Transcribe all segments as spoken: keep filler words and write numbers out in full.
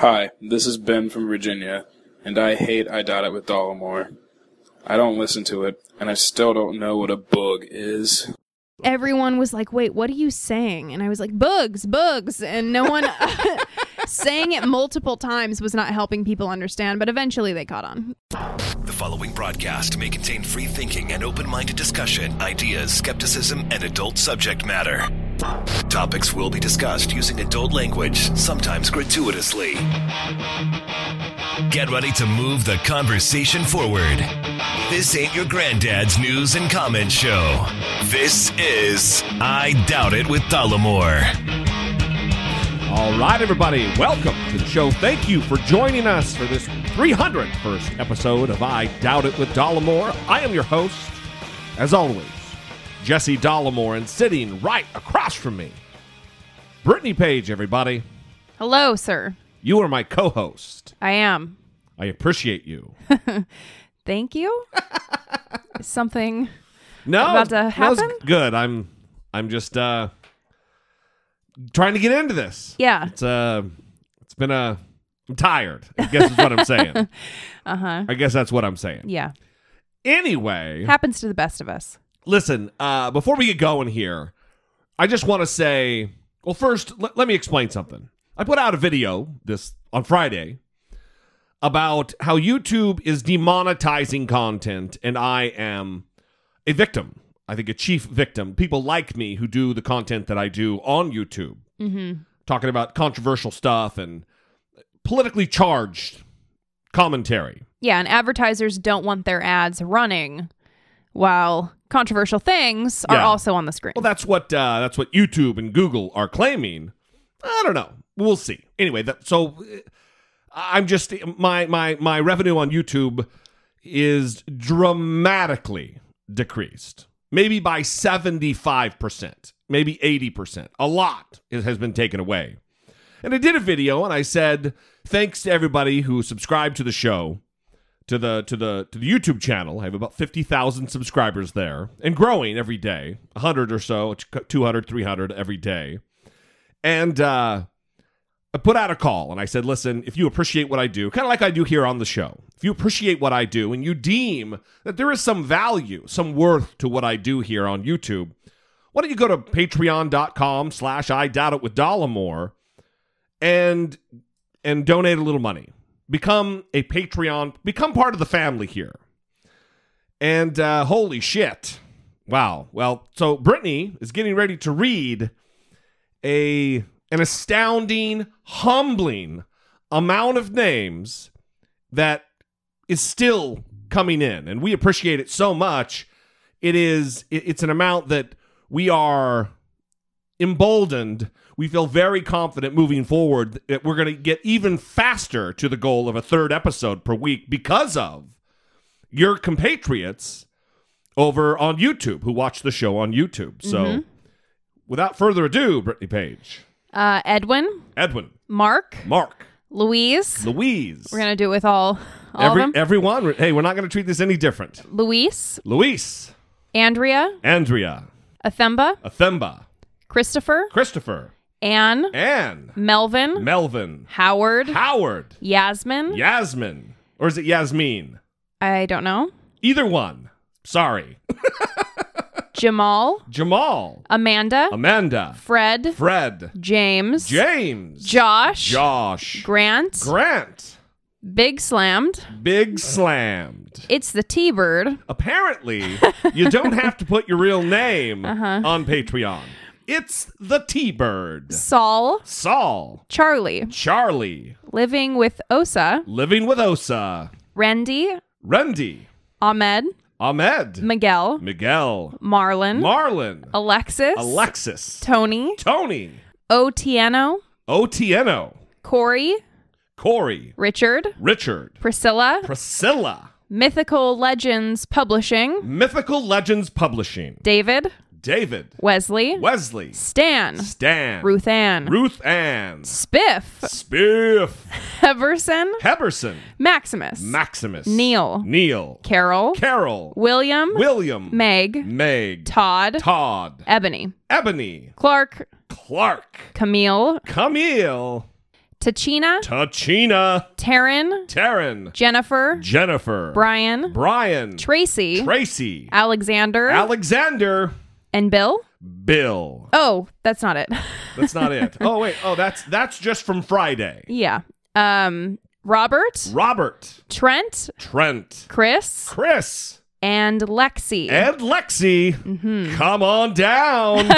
Hi, this is Ben from Virginia, and I hate I Doubt It with Dollemore. I don't listen to it, and I still don't know what a boog is. Everyone was like, wait, what are you saying? And I was like, bugs, bugs. And no one uh, saying it multiple times was not helping people understand, but eventually they caught on. The following broadcast may contain free thinking and open-minded discussion, ideas, skepticism, and adult subject matter. Topics will be discussed using adult language, sometimes gratuitously. Get ready to move the conversation forward. This ain't your granddad's news and comment show. This is I Doubt It with Dollemore. All right, everybody, welcome to the show. Thank you for joining us for this three hundred first episode of I Doubt It with Dollemore. I am your host, as always, Jesse Dollemore, and sitting right across from me, Brittany Page, everybody. Hello, sir. You are my co-host. I am. I appreciate you. Thank you. Is something no, about to happen? No, good. I'm I'm just uh, trying to get into this. Yeah. It's uh, it's been a... I'm tired, I guess is what I'm saying. Uh-huh. I guess that's what I'm saying. Yeah. Anyway. Happens to the best of us. Listen, uh, before we get going here, I just want to say, well, first, l- let me explain something. I put out a video this on Friday about how YouTube is demonetizing content, and I am a victim. I think a chief victim. People like me who do the content that I do on YouTube, mm-hmm. talking about controversial stuff and politically charged commentary. Yeah, and advertisers don't want their ads running while controversial things are yeah. also on the screen. Well, that's what uh, that's what YouTube and Google are claiming. I don't know. We'll see. Anyway, that, so I'm just my my my revenue on YouTube is dramatically decreased, maybe by seventy-five percent, maybe eighty percent. A lot has been taken away. And I did a video, and I said thanks to everybody who subscribed to the show, to the to the to the YouTube channel. I have about fifty thousand subscribers there, and growing every day, one hundred or so, two hundred, three hundred every day. And uh, I put out a call, and I said, listen, if you appreciate what I do, kind of like I do here on the show, if you appreciate what I do and you deem that there is some value, some worth to what I do here on YouTube, why don't you go to patreon.com slash I Doubt It with Dollemore and and donate a little money. Become a Patreon, become part of the family here. And uh, holy shit. Wow. Well, so Brittany is getting ready to read a... an astounding, humbling amount of names that is still coming in. And we appreciate it so much. It is, it's an amount that we are emboldened. We feel very confident moving forward that we're going to get even faster to the goal of a third episode per week because of your compatriots over on YouTube who watch the show on YouTube. So mm-hmm. without further ado, Brittany Page... Uh, Edwin. Edwin. Mark. Mark. Louise. Louise. We're going to do it with all, all Every, of them. Everyone. Hey, we're not going to treat this any different. Luis. Luis. Andrea. Andrea. Athemba. Athemba. Christopher. Christopher. Anne. Anne. Melvin. Melvin. Howard. Howard. Yasmin. Yasmin. Or is it Yasmin? I don't know. Either one. Sorry. Jamal. Jamal. Amanda. Amanda. Fred. Fred. James. James. Josh. Josh. Grant. Grant. Big Slammed. Big Slammed. It's the T-Bird. Apparently, you don't have to put your real name uh-huh. on Patreon. It's the T-Bird. Saul. Saul. Charlie. Charlie. Living with Osa. Living with Osa. Randy. Randy. Ahmed. Ahmed. Miguel. Miguel. Marlon. Marlon. Alexis. Alexis. Tony. Tony. Otieno. Otieno. Corey. Corey. Richard. Richard. Priscilla. Priscilla. Mythical Legends Publishing. Mythical Legends Publishing. David. David. Wesley. Wesley. Stan. Stan. Ruth Ann. Ruth Ann. Spiff. Spiff. Heberson. Heberson. Maximus. Maximus. Neil. Neil. Carol. Carol. William. William. Meg. Meg. Todd. Todd. Ebony. Ebony. Clark. Clark. Camille. Camille. Tachina. Tachina. Taryn. Taryn. Jennifer. Jennifer. Brian. Brian. Tracy. Tracy. Alexander. Alexander. And Bill. Bill. Oh, that's not it. That's not it. Oh, wait. Oh, that's that's just from Friday. Yeah. Um, Robert. Robert. Trent. Trent. Chris. Chris. And Lexi. And Lexi. Mm-hmm. Come on down.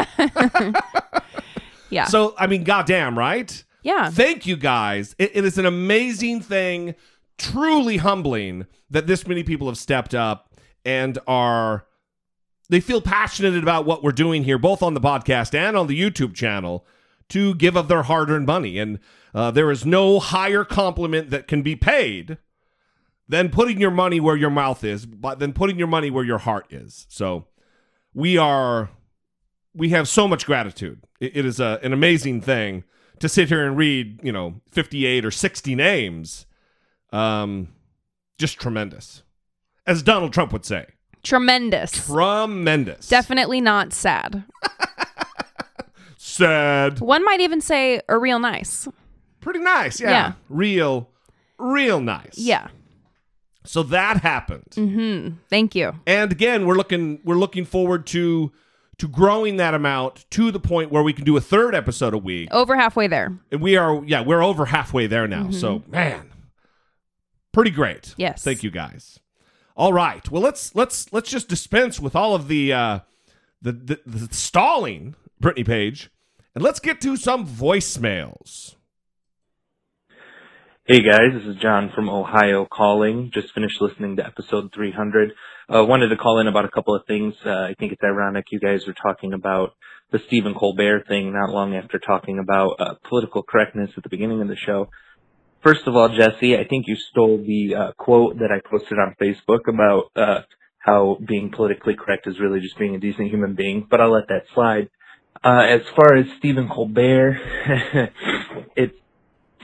Yeah. So, I mean, goddamn, right? Yeah. Thank you guys. It, it is an amazing thing, truly humbling that this many people have stepped up and are, they feel passionate about what we're doing here, both on the podcast and on the YouTube channel, to give of their hard-earned money. And uh, there is no higher compliment that can be paid than putting your money where your mouth is, but than putting your money where your heart is. So we are, we have so much gratitude. It, it is a, an amazing thing to sit here and read, you know, fifty-eight or sixty names. Um, just tremendous. As Donald Trump would say. Tremendous. Tremendous. Definitely not sad. Sad. One might even say a real nice. Pretty nice, yeah. yeah. Real, real nice. Yeah. So that happened. Mm-hmm. Thank you. And again, we're looking, we're looking forward to... to growing that amount to the point where we can do a third episode a week. Over halfway there. And we are, yeah, we're over halfway there now. Mm-hmm. So, man, pretty great. Yes. Thank you guys. All right. Well, let's let's let's just dispense with all of the uh, the, the the stalling, Brittany Page, and let's get to some voicemails. Hey guys, this is John from Ohio calling. Just finished listening to episode three hundred. Uh, wanted to call in about a couple of things. Uh, I think it's ironic you guys were talking about the Stephen Colbert thing not long after talking about uh, political correctness at the beginning of the show. First of all, Jesse, I think you stole the uh, quote that I posted on Facebook about uh, how being politically correct is really just being a decent human being, but I'll let that slide. Uh, as far as Stephen Colbert, it's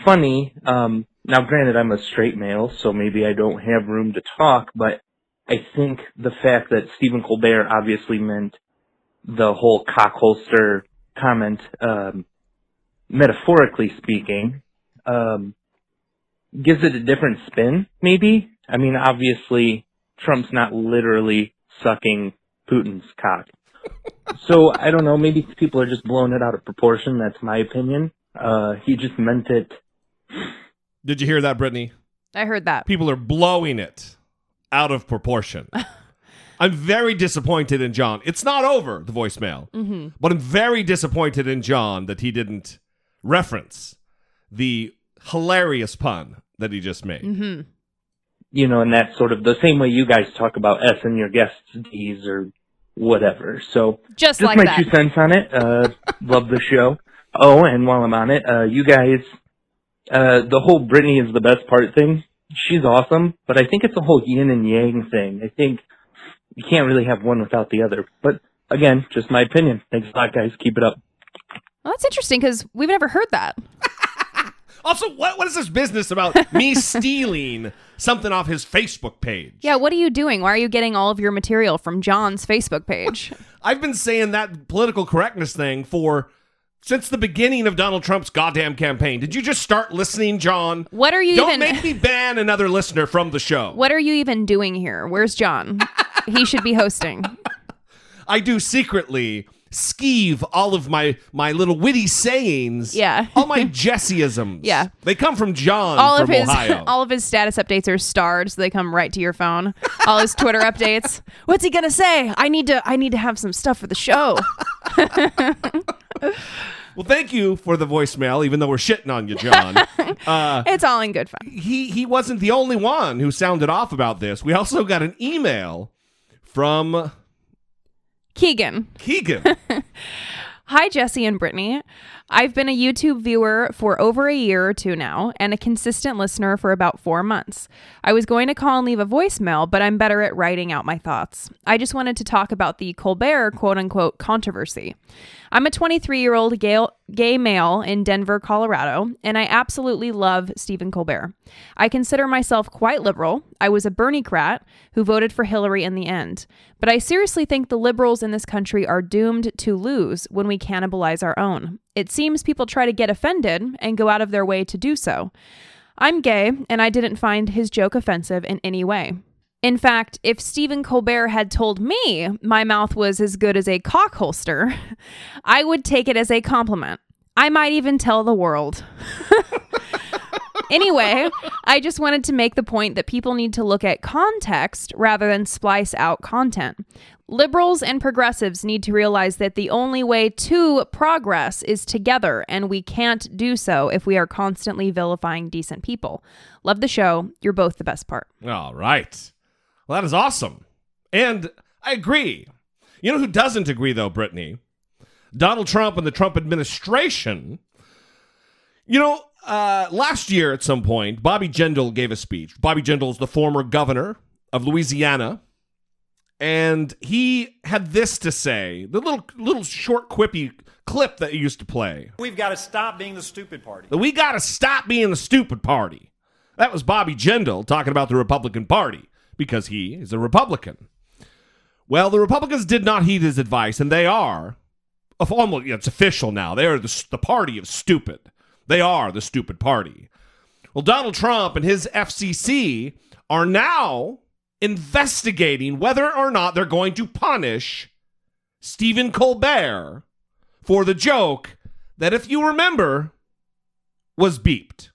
funny. Um, now, granted, I'm a straight male, so maybe I don't have room to talk, but I think the fact that Stephen Colbert obviously meant the whole cockholster comment, um, metaphorically speaking, um, gives it a different spin, maybe? I mean, obviously, Trump's not literally sucking Putin's cock. So, I don't know, maybe people are just blowing it out of proportion. That's my opinion. Uh, he just meant it. Did you hear that, Brittany? I heard that. People are blowing it out of proportion. I'm very disappointed in John. It's not over, the voicemail. Mm-hmm. But I'm very disappointed in John that he didn't reference the hilarious pun that he just made. Mm-hmm. You know, and that's sort of the same way you guys talk about S and your guests D's or whatever. So just, just like my that. two cents on it. Uh, love the show. Oh, and while I'm on it, uh, you guys, uh, the whole Brittany is the best part thing. She's awesome, but I think it's a whole yin and yang thing. I think you can't really have one without the other. But again, just my opinion. Thanks a lot, guys. Keep it up. Well, that's interesting because we've never heard that. Also, what what is this business about me stealing something off his Facebook page? Yeah, what are you doing? Why are you getting all of your material from John's Facebook page? I've been saying that political correctness thing for... since the beginning of Donald Trump's goddamn campaign. Did you just start listening, John? What are you Don't even... Don't make me ban another listener from the show. What are you even doing here? Where's John? He should be hosting. I do secretly skeeve all of my, my little witty sayings. Yeah. All my Jesseisms. Yeah. They come from John all from of his, Ohio. All of his status updates are starred, so they come right to your phone. All his Twitter updates. What's he going to say? I need to. I need to have some stuff for the show. Well, thank you for the voicemail, even though we're shitting on you, John. Uh, it's all in good fun. He he wasn't the only one who sounded off about this. We also got an email from... Keegan. Keegan. Hi, Jesse and Brittany. I've been a YouTube viewer for over a year or two now and a consistent listener for about four months. I was going to call and leave a voicemail, but I'm better at writing out my thoughts. I just wanted to talk about the Colbert quote-unquote controversy. I'm a twenty-three-year-old gay, gay male in Denver, Colorado, and I absolutely love Stephen Colbert. I consider myself quite liberal. I was a Bernie-crat who voted for Hillary in the end. But I seriously think the liberals in this country are doomed to lose when we cannibalize our own. It seems people try to get offended and go out of their way to do so. I'm gay, and I didn't find his joke offensive in any way. In fact, if Stephen Colbert had told me my mouth was as good as a cock holster, I would take it as a compliment. I might even tell the world. Anyway, I just wanted to make the point that people need to look at context rather than splice out content. Liberals and progressives need to realize that the only way to progress is together, and we can't do so if we are constantly vilifying decent people. Love the show. You're both the best part. All right. Well, that is awesome. And I agree. You know who doesn't agree, though, Brittany? Donald Trump and the Trump administration. You know, Uh, last year at some point, Bobby Jindal gave a speech. Bobby Jindal is the former governor of Louisiana. And he had this to say, the little little short quippy clip that he used to play. We've got to stop being the stupid party. We got to stop being the stupid party. That was Bobby Jindal talking about the Republican Party because he is a Republican. Well, the Republicans did not heed his advice, and they are, almost, it's official now, they are the, the party of stupid. They are the stupid party. Well, Donald Trump and his F C C are now investigating whether or not they're going to punish Stephen Colbert for the joke that, if you remember, was beeped.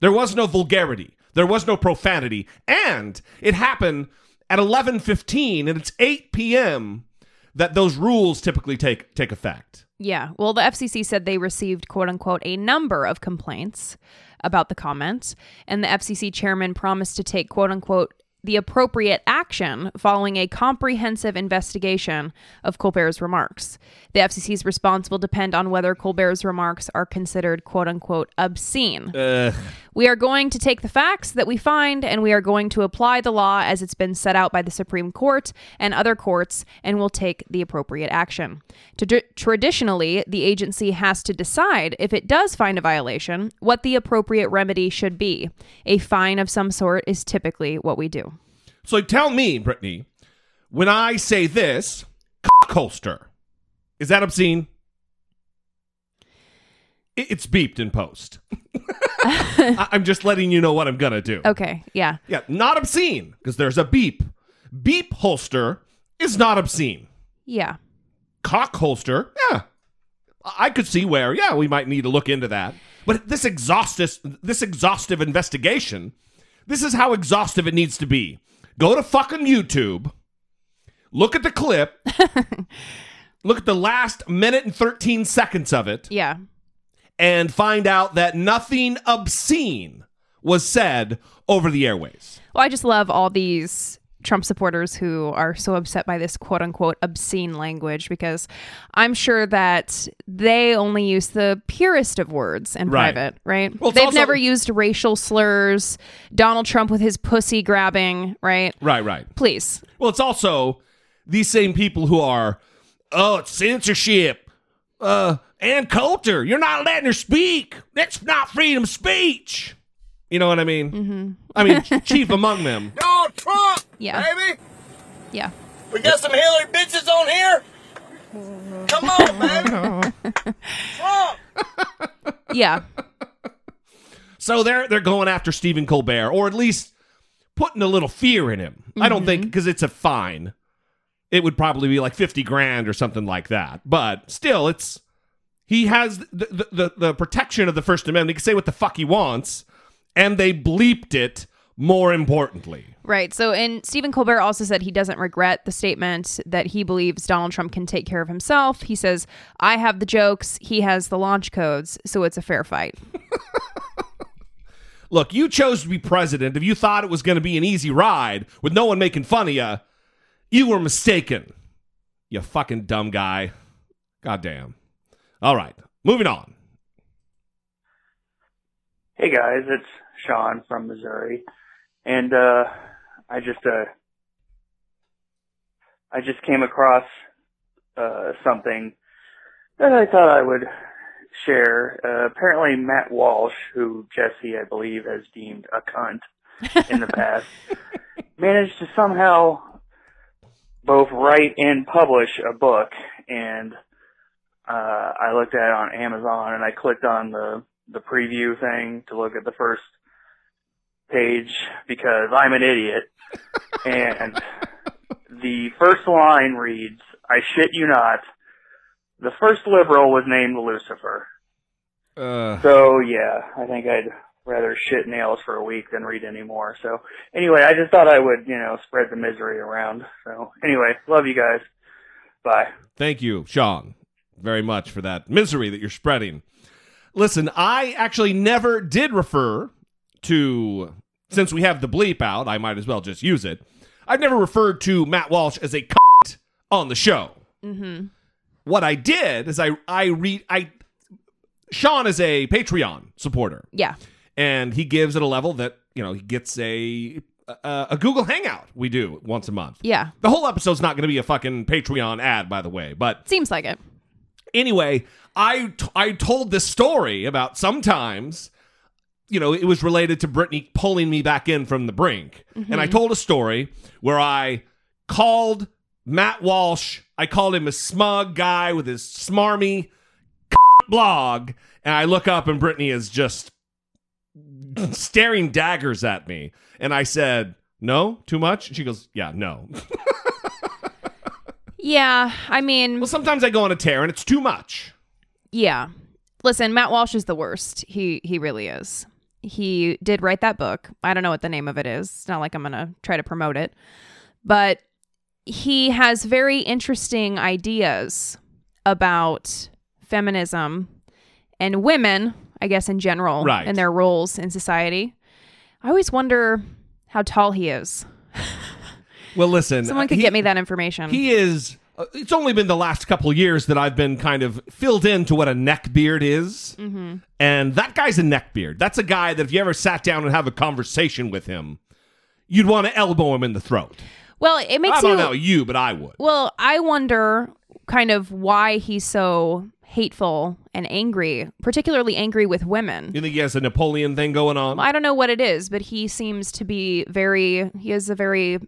There was no vulgarity. There was no profanity. And it happened at eleven fifteen, and it's eight p.m. that those rules typically take take effect. Yeah. Well, the F C C said they received, quote unquote, a number of complaints about the comments, and the F C C chairman promised to take, quote unquote, the appropriate action following a comprehensive investigation of Colbert's remarks. The F C C's response will depend on whether Colbert's remarks are considered, quote unquote, obscene. Ugh. We are going to take the facts that we find, and we are going to apply the law as it's been set out by the Supreme Court and other courts, and we'll take the appropriate action. T- traditionally, the agency has to decide, if it does find a violation, what the appropriate remedy should be. A fine of some sort is typically what we do. So tell me, Brittany, when I say this, cock holster, is that obscene? It's beeped in post. I'm just letting you know what I'm going to do. Okay, yeah. Yeah, not obscene, because there's a beep. Beep holster is not obscene. Yeah. Cock holster, yeah. I could see where, yeah, we might need to look into that. But this exhaustive, this exhaustive investigation... This is how exhaustive it needs to be. Go to fucking YouTube, look at the clip, look at the last minute and thirteen seconds of it, yeah, and find out that nothing obscene was said over the airways. Well, I just love all these Trump supporters who are so upset by this quote-unquote obscene language, because I'm sure that they only use the purest of words in right. private, right? Well, they've also never used racial slurs, Donald Trump with his pussy grabbing, right? Right, right. Please. Well, it's also these same people who are, oh, it's censorship, uh, and culture. You're not letting her speak. That's not freedom of speech. You know what I mean? Mm-hmm. I mean, chief among them. Donald Trump, yeah. Baby. Yeah. We got some Hillary bitches on here. Come on, baby. Trump. Yeah. So they're they're going after Stephen Colbert, or at least putting a little fear in him. Mm-hmm. I don't think, because it's a fine. It would probably be like fifty grand or something like that. But still, it's he has the the, the, the protection of the First Amendment. He can say what the fuck he wants. And they bleeped it, more importantly. Right. So, and Stephen Colbert also said he doesn't regret the statement, that he believes Donald Trump can take care of himself. He says, I have the jokes, he has the launch codes, so it's a fair fight. Look, you chose to be president. If you thought it was going to be an easy ride with no one making fun of you, you were mistaken. You fucking dumb guy. Goddamn. All right. Moving on. Hey guys, it's Sean from Missouri, and uh, I just uh, I just came across uh, something that I thought I would share. Uh, apparently, Matt Walsh, who Jesse, I believe, has deemed a cunt in the past, managed to somehow both write and publish a book, and uh, I looked at it on Amazon, and I clicked on the, the preview thing to look at the first page because I'm an idiot. And the first line reads, I shit you not, the first liberal was named Lucifer. Uh. So, yeah, I think I'd rather shit nails for a week than read any more. So, anyway, I just thought I would, you know, spread the misery around. So, anyway, love you guys. Bye. Thank you, Sean, very much for that misery that you're spreading. Listen, I actually never did refer to, since we have the bleep out, I might as well just use it. I've never referred to Matt Walsh as a cunt on the show. Mm-hmm. What I did is I, I read, I, Sean is a Patreon supporter. Yeah. And he gives at a level that, you know, he gets a, a, a Google Hangout we do once a month. Yeah. The whole episode's not going to be a fucking Patreon ad, by the way, but. Seems like it. Anyway, I, t I told this story about sometimes, you know, it was related to Brittany pulling me back in from the brink. Mm-hmm. And I told a story where I called Matt Walsh, I called him a smug guy with his smarmy blog, and I look up and Brittany is just staring daggers at me. And I said, no, too much? And she goes, yeah, no. Yeah, I mean... Well, sometimes I go on a tear and it's too much. Yeah. Listen, Matt Walsh is the worst. He he really is. He did write that book. I don't know what the name of it is. It's not like I'm going to try to promote it. But he has very interesting ideas about feminism and women, I guess, in general. Right. And their roles in society. I always wonder how tall he is. Well, listen. Someone could he, get me that information. He is... Uh, it's only been the last couple of years that I've been kind of filled into what a neck beard is. Mm-hmm. And that guy's a neck beard. That's a guy that if you ever sat down and have a conversation with him, you'd want to elbow him in the throat. Well, it makes I don't you, know you, but I would. Well, I wonder kind of why he's so hateful and angry, particularly angry with women. You think he has a Napoleon thing going on? Well, I don't know what it is, but he seems to be very... He has a very...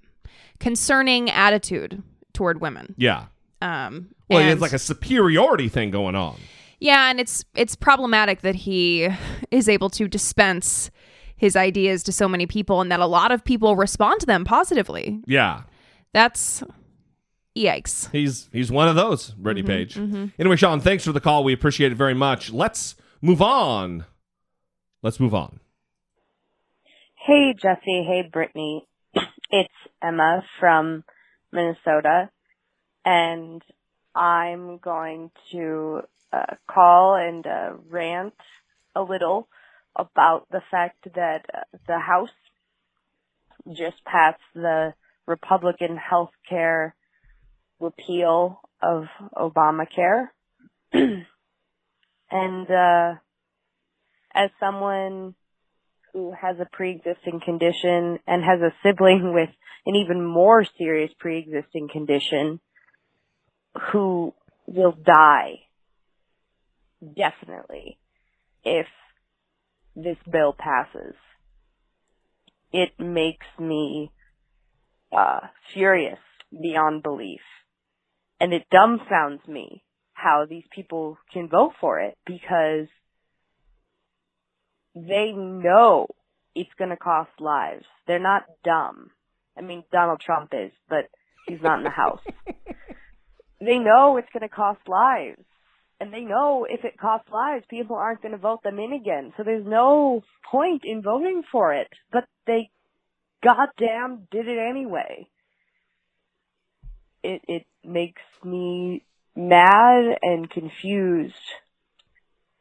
concerning attitude toward women. Yeah. Um, well, it's like a superiority thing going on. Yeah, and it's it's problematic that he is able to dispense his ideas to so many people and that a lot of people respond to them positively. Yeah. That's... Yikes. He's, he's one of those, Brittany mm-hmm, Page. Mm-hmm. Anyway, Sean, thanks for the call. We appreciate it very much. Let's move on. Let's move on. Hey, Jesse. Hey, Brittany. It's Emma from Minnesota, and I'm going to uh, call and uh, rant a little about the fact that uh, the House just passed the Republican health care repeal of Obamacare. And uh, as someone... who has a pre-existing condition and has a sibling with an even more serious pre-existing condition who will die, definitely, if this bill passes. It makes me uh, furious beyond belief. And it dumbfounds me how these people can vote for it because they know it's going to cost lives. They're not dumb. I mean, Donald Trump is, but he's not in the House. They know it's going to cost lives. And they know if it costs lives, people aren't going to vote them in again. So there's no point in voting for it. But they goddamn did it anyway. It, it makes me mad and confused.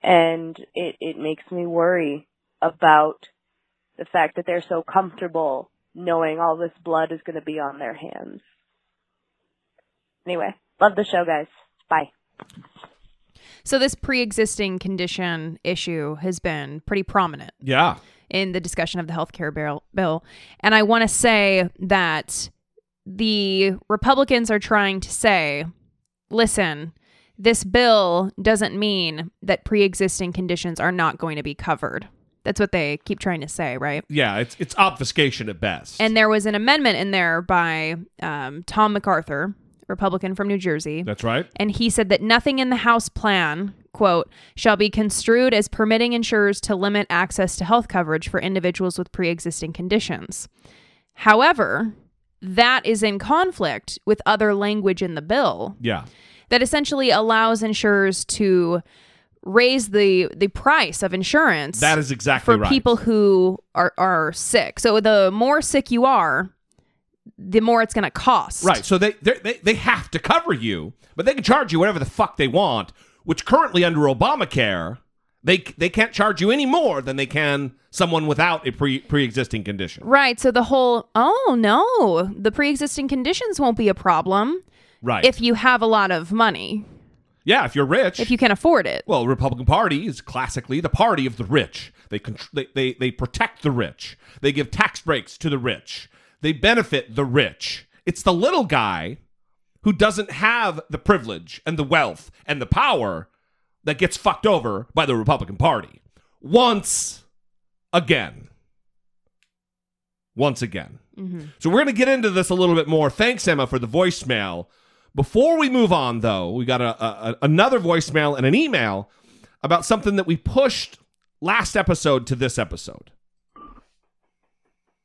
And it, it makes me worry about the fact that they're so comfortable knowing all this blood is going to be on their hands. Anyway, love the show, guys. Bye. So this pre-existing condition issue has been pretty prominent. Yeah. In the discussion of the healthcare bill. And I want to say that the Republicans are trying to say, listen, this bill doesn't mean that pre-existing conditions are not going to be covered. That's what they keep trying to say, right? Yeah, it's it's obfuscation at best. And there was an amendment in there by um, Tom MacArthur, Republican from New Jersey. That's right. And he said that nothing in the House plan, quote, shall be construed as permitting insurers to limit access to health coverage for individuals with pre-existing conditions. However, that is in conflict with other language in the bill. Yeah. That essentially allows insurers to raise the the price of insurance. That is exactly for right. For people who are, are sick. So the more sick you are, the more it's going to cost. Right. So they, they they have to cover you, but they can charge you whatever the fuck they want, which currently under Obamacare, they they can't charge you any more than they can someone without a pre, pre-existing condition. Right. So the whole, oh, no, the pre-existing conditions won't be a problem. Right. If you have a lot of money. Yeah, if you're rich. If you can afford it. Well, Republican Party is classically the party of the rich. They they they, they protect the rich. They give tax breaks to the rich. They benefit the rich. It's the little guy who doesn't have the privilege and the wealth and the power that gets fucked over by the Republican Party. Once again. Once again. Mm-hmm. So we're going to get into this a little bit more. Thanks, Emma, for the voicemail. Before we move on, though, we got a, a, another voicemail and an email about something that we pushed last episode to this episode.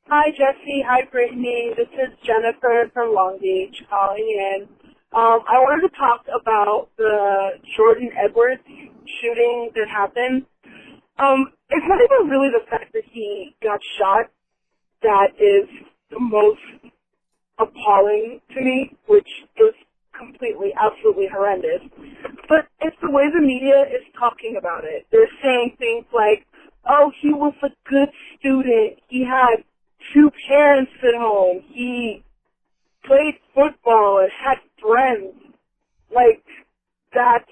Hi, Jesse. Hi, Brittany. This is Jennifer from Long Beach calling in. Um, I wanted to talk about the Jordan Edwards shooting that happened. Um, it's not even really the fact that he got shot that is the most appalling to me, which is completely, absolutely horrendous. But it's the way the media is talking about it. They're saying things like, oh, he was a good student. He had two parents at home. He played football and had friends. Like, that's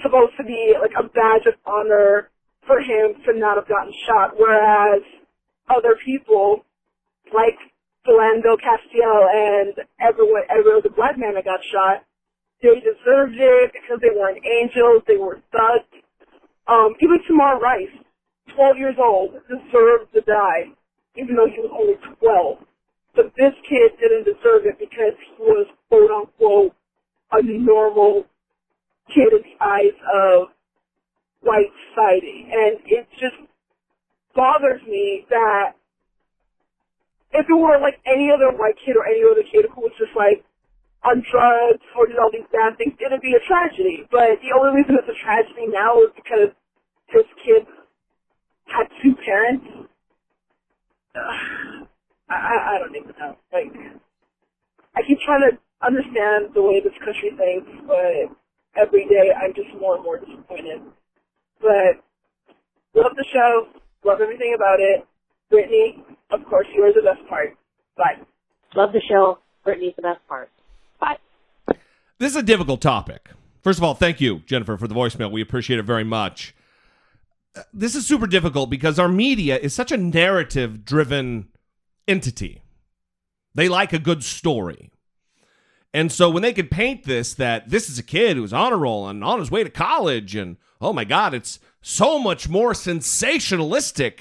supposed to be like a badge of honor for him to not have gotten shot, whereas other people, like Philando Castile and everyone, every other black man that got shot, they deserved it because they weren't angels, they were thugs. Um, even Tamir Rice, twelve years old, deserved to die, even though he was only twelve. But this kid didn't deserve it because he was, quote-unquote, a normal kid in the eyes of white society. And it just bothers me that if it were, like, any other white kid or any other kid who was just, like, on drugs or did all these bad things, it would be a tragedy. But the only reason it's a tragedy now is because this kid had two parents. Ugh. I I don't even know. Like, I keep trying to understand the way this country thinks, but every day I'm just more and more disappointed. But love the show, love everything about it. Brittany, of course, you are the best part. Bye. Love the show. Brittany's the best part. Bye. This is a difficult topic. First of all, thank you, Jennifer, for the voicemail. We appreciate it very much. This is super difficult because our media is such a narrative-driven entity. They like a good story. And so when they could paint this, that this is a kid who's on a roll and on his way to college, and oh my God, it's so much more sensationalistic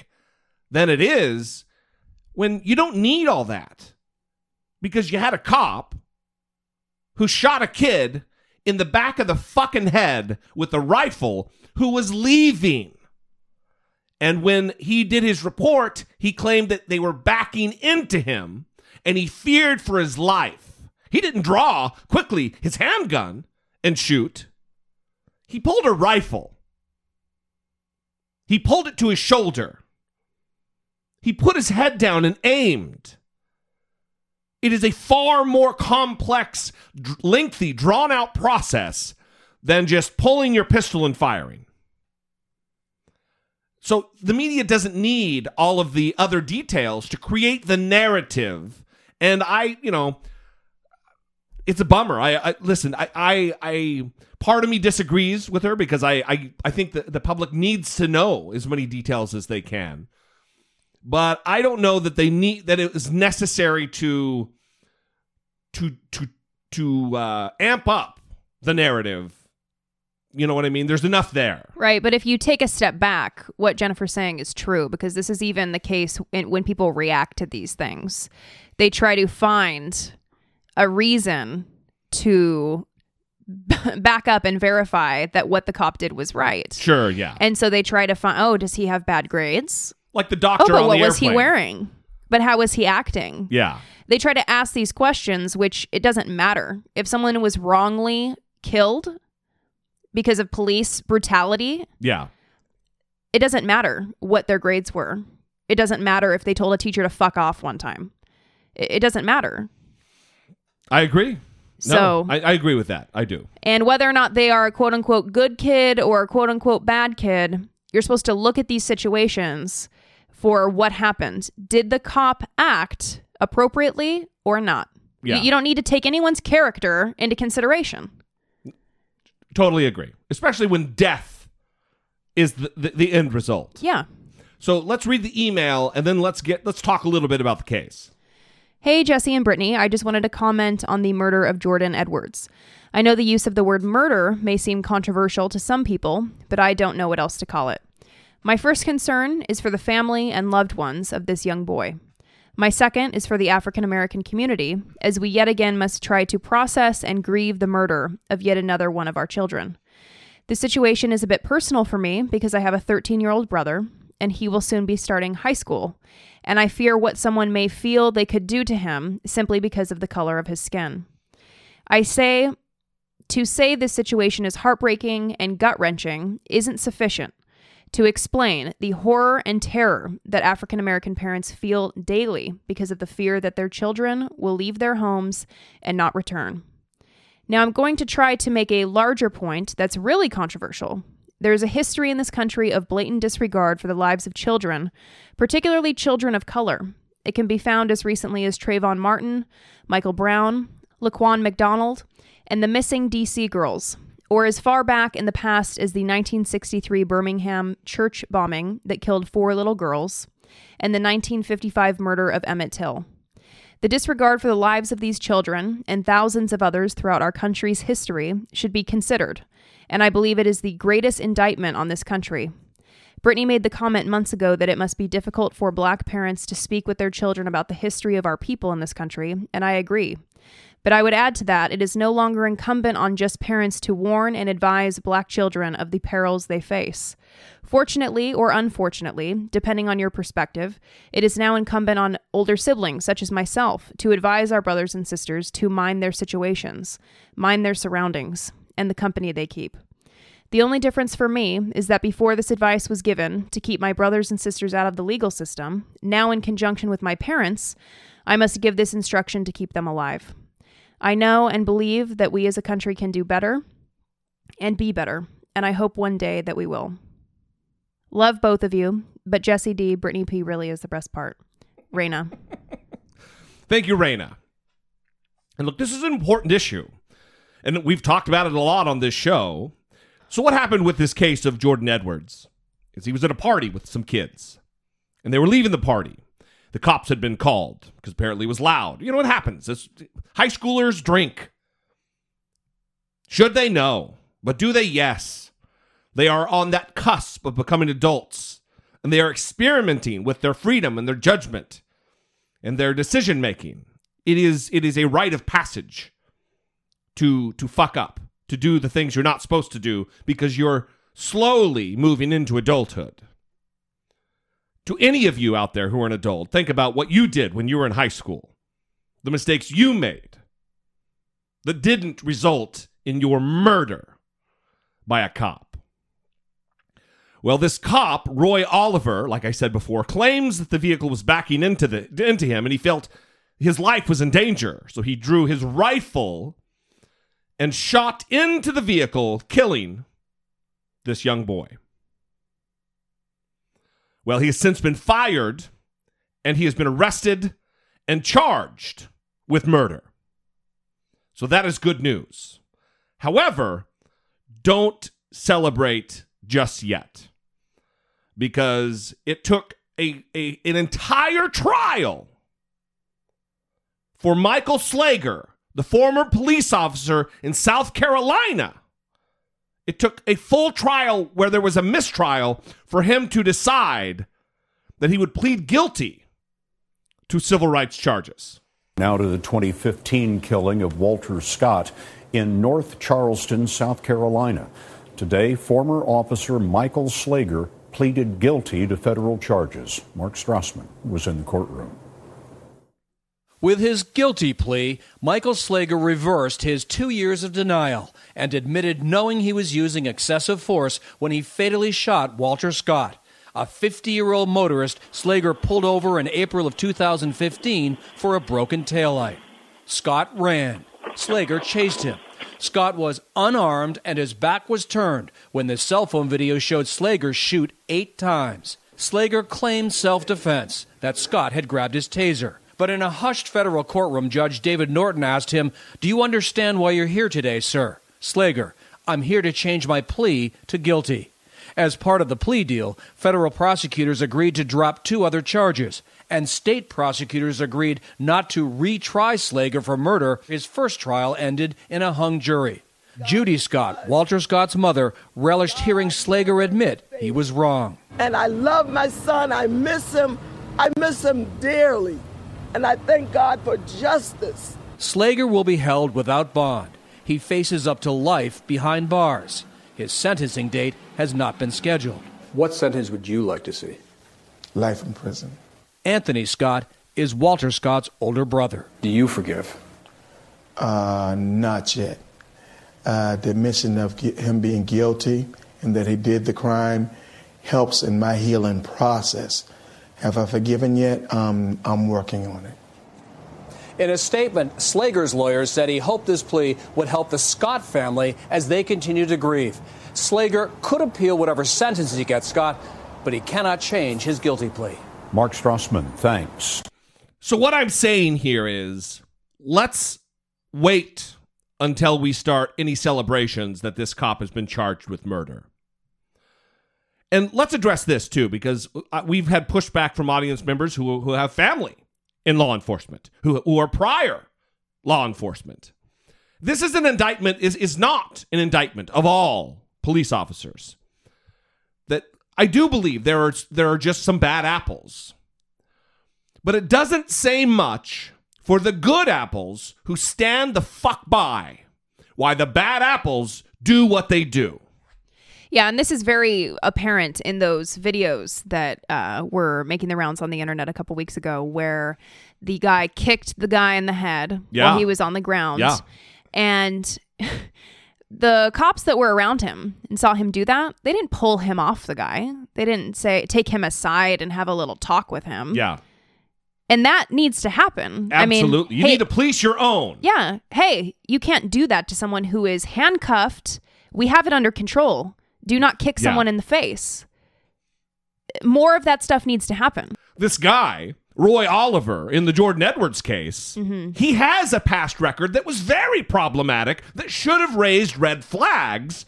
than it is, when you don't need all that. Because you had a cop who shot a kid in the back of the fucking head with a rifle who was leaving. And when he did his report, he claimed that they were backing into him and he feared for his life. He didn't draw quickly his handgun and shoot. He pulled a rifle. He pulled it to his shoulder. He put his head down and aimed. It is a far more complex, lengthy, drawn-out process than just pulling your pistol and firing. So the media doesn't need all of the other details to create the narrative. And I, you know, it's a bummer. I, I listen, I, I, I, part of me disagrees with her because I, I, I think that the public needs to know as many details as they can. But I don't know that they need, that it was necessary to, to, to, to uh, amp up the narrative. You know what I mean? There's enough there. Right. But if you take a step back, what Jennifer's saying is true, because this is even the case in, when people react to these things. They try to find a reason to back up and verify that what the cop did was right. Sure, yeah. And so they try to find, oh, does he have bad grades? Like the doctor oh, on the airplane. Oh, but what was he wearing? But how was he acting? Yeah. They try to ask these questions, which it doesn't matter. If someone was wrongly killed because of police brutality, yeah, it doesn't matter what their grades were. It doesn't matter if they told a teacher to fuck off one time. It, it doesn't matter. I agree. So no, I, I agree with that. I do. And whether or not they are a quote unquote good kid or a quote unquote bad kid, you're supposed to look at these situations for what happened. Did the cop act appropriately or not? Yeah. You, you don't need to take anyone's character into consideration. Totally agree. Especially when death is the, the, the end result. Yeah. So let's read the email and then let's get let's talk a little bit about the case. Hey, Jesse and Brittany, I just wanted to comment on the murder of Jordan Edwards. I know the use of the word murder may seem controversial to some people, but I don't know what else to call it. My first concern is for the family and loved ones of this young boy. My second is for the African-American community, as we yet again must try to process and grieve the murder of yet another one of our children. This situation is a bit personal for me because I have a thirteen-year-old brother, and he will soon be starting high school, and I fear what someone may feel they could do to him simply because of the color of his skin. I say, to say this situation is heartbreaking and gut-wrenching isn't sufficient to explain the horror and terror that African-American parents feel daily because of the fear that their children will leave their homes and not return. Now, I'm going to try to make a larger point that's really controversial. There is a history in this country of blatant disregard for the lives of children, particularly children of color. It can be found as recently as Trayvon Martin, Michael Brown, Laquan McDonald, and the missing D C girls, or as far back in the past as the nineteen sixty-three Birmingham church bombing that killed four little girls, and the nineteen fifty-five murder of Emmett Till. The disregard for the lives of these children and thousands of others throughout our country's history should be considered, and I believe it is the greatest indictment on this country. Brittany made the comment months ago that it must be difficult for black parents to speak with their children about the history of our people in this country, and I agree. But I would add to that, it is no longer incumbent on just parents to warn and advise black children of the perils they face. Fortunately or unfortunately, depending on your perspective, it is now incumbent on older siblings, such as myself, to advise our brothers and sisters to mind their situations, mind their surroundings, and the company they keep. The only difference for me is that before this advice was given to keep my brothers and sisters out of the legal system, now in conjunction with my parents, I must give this instruction to keep them alive. I know and believe that we as a country can do better and be better, and I hope one day that we will. Love both of you, but Jesse D, Brittany P really is the best part. Raina. Thank you, Raina. And look, this is an important issue, and we've talked about it a lot on this show. So what happened with this case of Jordan Edwards is he was at a party with some kids, and they were leaving the party. The cops had been called because apparently it was loud. You know what happens? It's, high schoolers drink. Should they? No. But do they? Yes. They are on that cusp of becoming adults, and they are experimenting with their freedom and their judgment and their decision-making. It is it is a rite of passage to to fuck up, to do the things you're not supposed to do because you're slowly moving into adulthood. To any of you out there who are an adult, think about what you did when you were in high school, the mistakes you made that didn't result in your murder by a cop. Well, this cop, Roy Oliver, like I said before, claims that the vehicle was backing into the into him and he felt his life was in danger. So he drew his rifle and shot into the vehicle, killing this young boy. Well, he has since been fired, and he has been arrested and charged with murder. So that is good news. However, don't celebrate just yet, because it took a, a an entire trial for Michael Slager, the former police officer in South Carolina. It took a full trial where there was a mistrial for him to decide that he would plead guilty to civil rights charges. Now to the twenty fifteen killing of Walter Scott in North Charleston, South Carolina. Today, former officer Michael Slager pleaded guilty to federal charges. Mark Strassman was in the courtroom. With his guilty plea, Michael Slager reversed his two years of denial and admitted knowing he was using excessive force when he fatally shot Walter Scott. A fifty-year-old motorist Slager pulled over in April of two thousand fifteen for a broken taillight. Scott ran. Slager chased him. Scott was unarmed and his back was turned when the cell phone video showed Slager shoot eight times. Slager claimed self-defense, that Scott had grabbed his taser. But in a hushed federal courtroom, Judge David Norton asked him, "Do you understand why you're here today, sir?" Slager, "I'm here to change my plea to guilty." As part of the plea deal, federal prosecutors agreed to drop two other charges, and state prosecutors agreed not to retry Slager for murder. His first trial ended in a hung jury. Judy Scott, Walter Scott's mother, relished hearing Slager admit he was wrong. And I love my son. I miss him. I miss him dearly. And I thank God for justice. Slager will be held without bond. He faces up to life behind bars. His sentencing date has not been scheduled. What sentence would you like to see? Life in prison. Anthony Scott is Walter Scott's older brother. Do you forgive? Uh, not yet. Uh, the admission of him being guilty and that he did the crime helps in my healing process. Have I forgiven yet? Um, I'm working on it. In a statement, Slager's lawyers said he hoped this plea would help the Scott family as they continue to grieve. Slager could appeal whatever sentence he gets, Scott, but he cannot change his guilty plea. Mark Strassman, thanks. So what I'm saying here is, let's wait until we start any celebrations that this cop has been charged with murder. And let's address this, too, because we've had pushback from audience members who, who have family in law enforcement, who, who are prior law enforcement. This is an indictment, is, is not an indictment of all police officers. That I do believe there are, there are just some bad apples. But it doesn't say much for the good apples who stand the fuck by why the bad apples do what they do. Yeah, and this is very apparent in those videos that uh, were making the rounds on the internet a couple weeks ago where the guy kicked the guy in the head yeah. while he was on the ground. Yeah. And the cops that were around him and saw him do that, they didn't pull him off the guy. They didn't say take him aside and have a little talk with him. Yeah. And that needs to happen. Absolutely. I mean, you hey, need to police your own. Yeah. Hey, you can't do that to someone who is handcuffed. We have it under control. Do not kick someone yeah. in the face. More of that stuff needs to happen. This guy, Roy Oliver, in the Jordan Edwards case, mm-hmm. he has a past record that was very problematic, that should have raised red flags.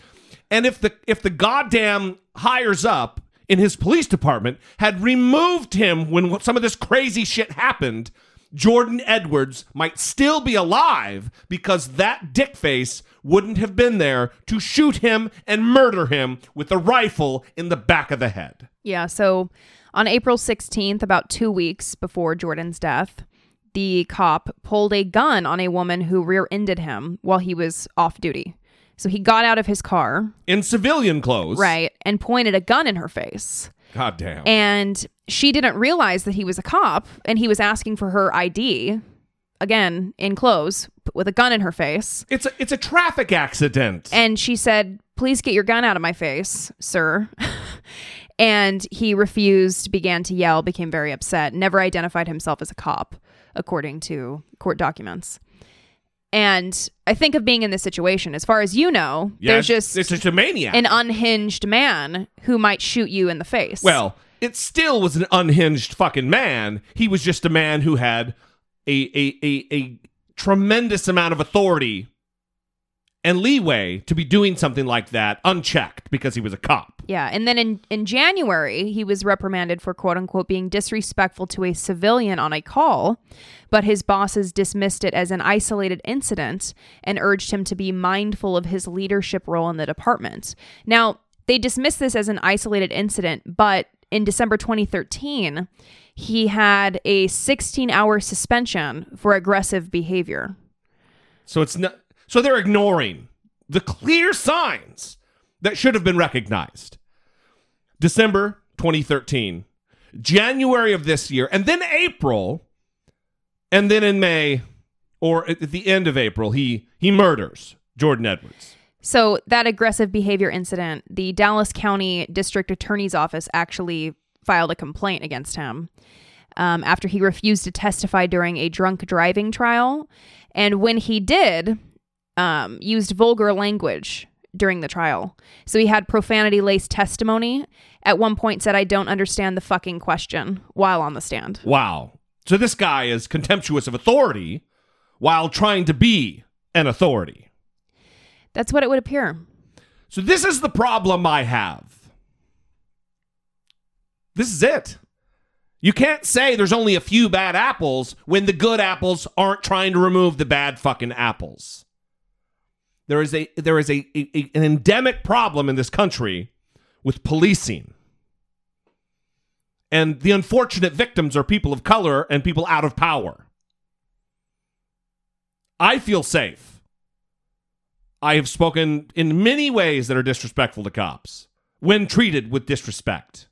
And if the if the goddamn hires up in his police department had removed him when some of this crazy shit happened, Jordan Edwards might still be alive because that dickface wouldn't have been there to shoot him and murder him with a rifle in the back of the head. Yeah, so on April sixteenth, about two weeks before Jordan's death, the cop pulled a gun on a woman who rear-ended him while he was off duty. So he got out of his car. In civilian clothes. Right, and pointed a gun in her face. God damn. And she didn't realize that he was a cop and he was asking for her I D, again, in clothes, with a gun in her face. It's a, it's a traffic accident. And she said, "Please get your gun out of my face, sir." And he refused, began to yell, became very upset, never identified himself as a cop, according to court documents. And I think of being in this situation, as far as you know, yeah, there's just it's just a maniac, an unhinged man who might shoot you in the face. Well, it still was an unhinged fucking man. He was just a man who had a a a, a tremendous amount of authority and leeway to be doing something like that unchecked because he was a cop. Yeah, and then in, in January, he was reprimanded for, quote-unquote, being disrespectful to a civilian on a call, but his bosses dismissed it as an isolated incident and urged him to be mindful of his leadership role in the department. Now, they dismissed this as an isolated incident, but in December twenty thirteen, he had a sixteen hour suspension for aggressive behavior. So it's not, so they're ignoring the clear signs that should have been recognized. December twenty thirteen, January of this year, and then April, and then in May, or at the end of April, he he murders Jordan Edwards. So that aggressive behavior incident, the Dallas County District Attorney's Office actually filed a complaint against him um, after he refused to testify during a drunk driving trial. And when he did, um, used vulgar language during the trial. So he had profanity-laced testimony. At one point said, "I don't understand the fucking question," while on the stand. Wow. So this guy is contemptuous of authority while trying to be an authority. That's what it would appear. So this is the problem I have. This is it. You can't say there's only a few bad apples when the good apples aren't trying to remove the bad fucking apples. There is a there is a, a an endemic problem in this country with policing. And the unfortunate victims are people of color and people out of power. I feel safe. I have spoken in many ways that are disrespectful to cops when treated with disrespect.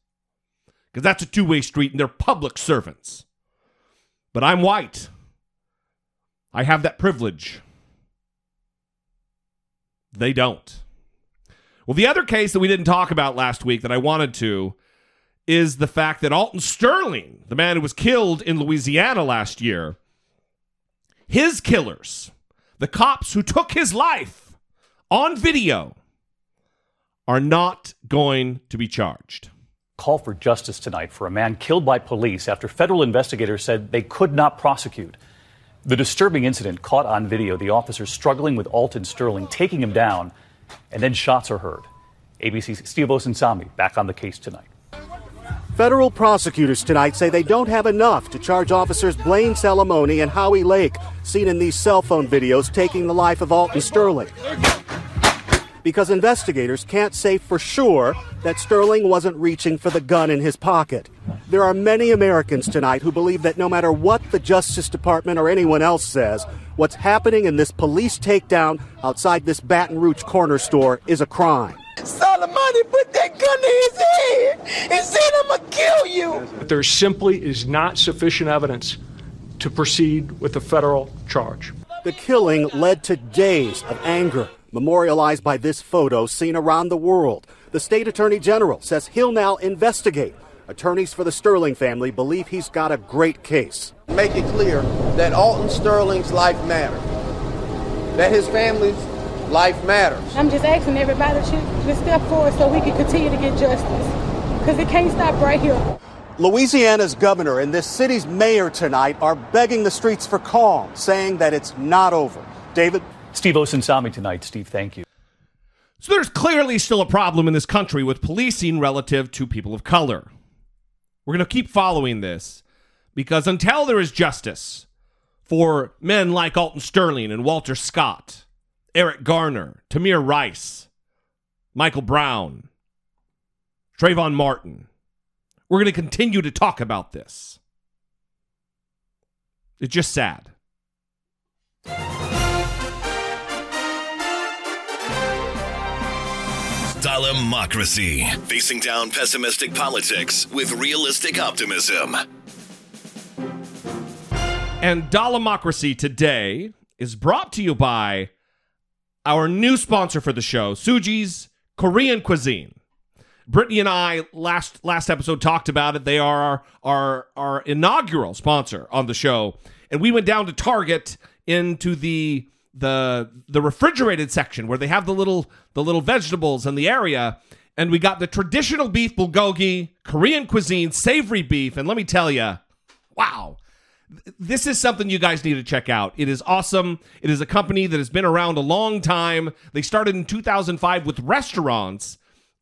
Because that's a two-way street and they're public servants. But I'm white. I have that privilege. They don't. Well, the other case that we didn't talk about last week that I wanted to is the fact that Alton Sterling, the man who was killed in Louisiana last year, his killers, the cops who took his life on video, are not going to be charged. Call for justice tonight for a man killed by police after federal investigators said they could not prosecute. The disturbing incident caught on video, the officer struggling with Alton Sterling, taking him down, and then shots are heard. A B C's Steve Osinsami back on the case tonight. Federal prosecutors tonight say they don't have enough to charge officers Blaine Salamone and Howie Lake, seen in these cell phone videos taking the life of Alton Sterling, because investigators can't say for sure that Sterling wasn't reaching for the gun in his pocket. There are many Americans tonight who believe that no matter what the Justice Department or anyone else says, what's happening in this police takedown outside this Baton Rouge corner store is a crime. Soleimani put that gun to his head and said, "I'm going to kill you." There simply is not sufficient evidence to proceed with a federal charge. The killing led to days of anger, memorialized by this photo seen around the world. The state attorney general says he'll now investigate. Attorneys for the Sterling family believe he's got a great case. Make it clear that Alton Sterling's life matters, that his family's life matters. I'm just asking everybody to step forward so we can continue to get justice, because it can't stop right here. Louisiana's governor and this city's mayor tonight are begging the streets for calm, saying that it's not over. David? Steve Osinsami tonight. Steve, thank you. So there's clearly still a problem in this country with policing relative to people of color. We're going to keep following this, because until there is justice for men like Alton Sterling and Walter Scott, Eric Garner, Tamir Rice, Michael Brown, Trayvon Martin, we're going to continue to talk about this. It's just sad. Dilemocracy, facing down pessimistic politics with realistic optimism. And Dilemocracy today is brought to you by our new sponsor for the show, Suji's Korean Cuisine. Brittany and I last last episode talked about it. They are our, our, our inaugural sponsor on the show, and we went down to Target into the the the refrigerated section where they have the little the little vegetables in the area, and we got the traditional beef bulgogi, Korean cuisine, savory beef, and let me tell you, wow, this is something you guys need to check out. It is awesome. It is a company that has been around a long time. They started in two thousand five with restaurants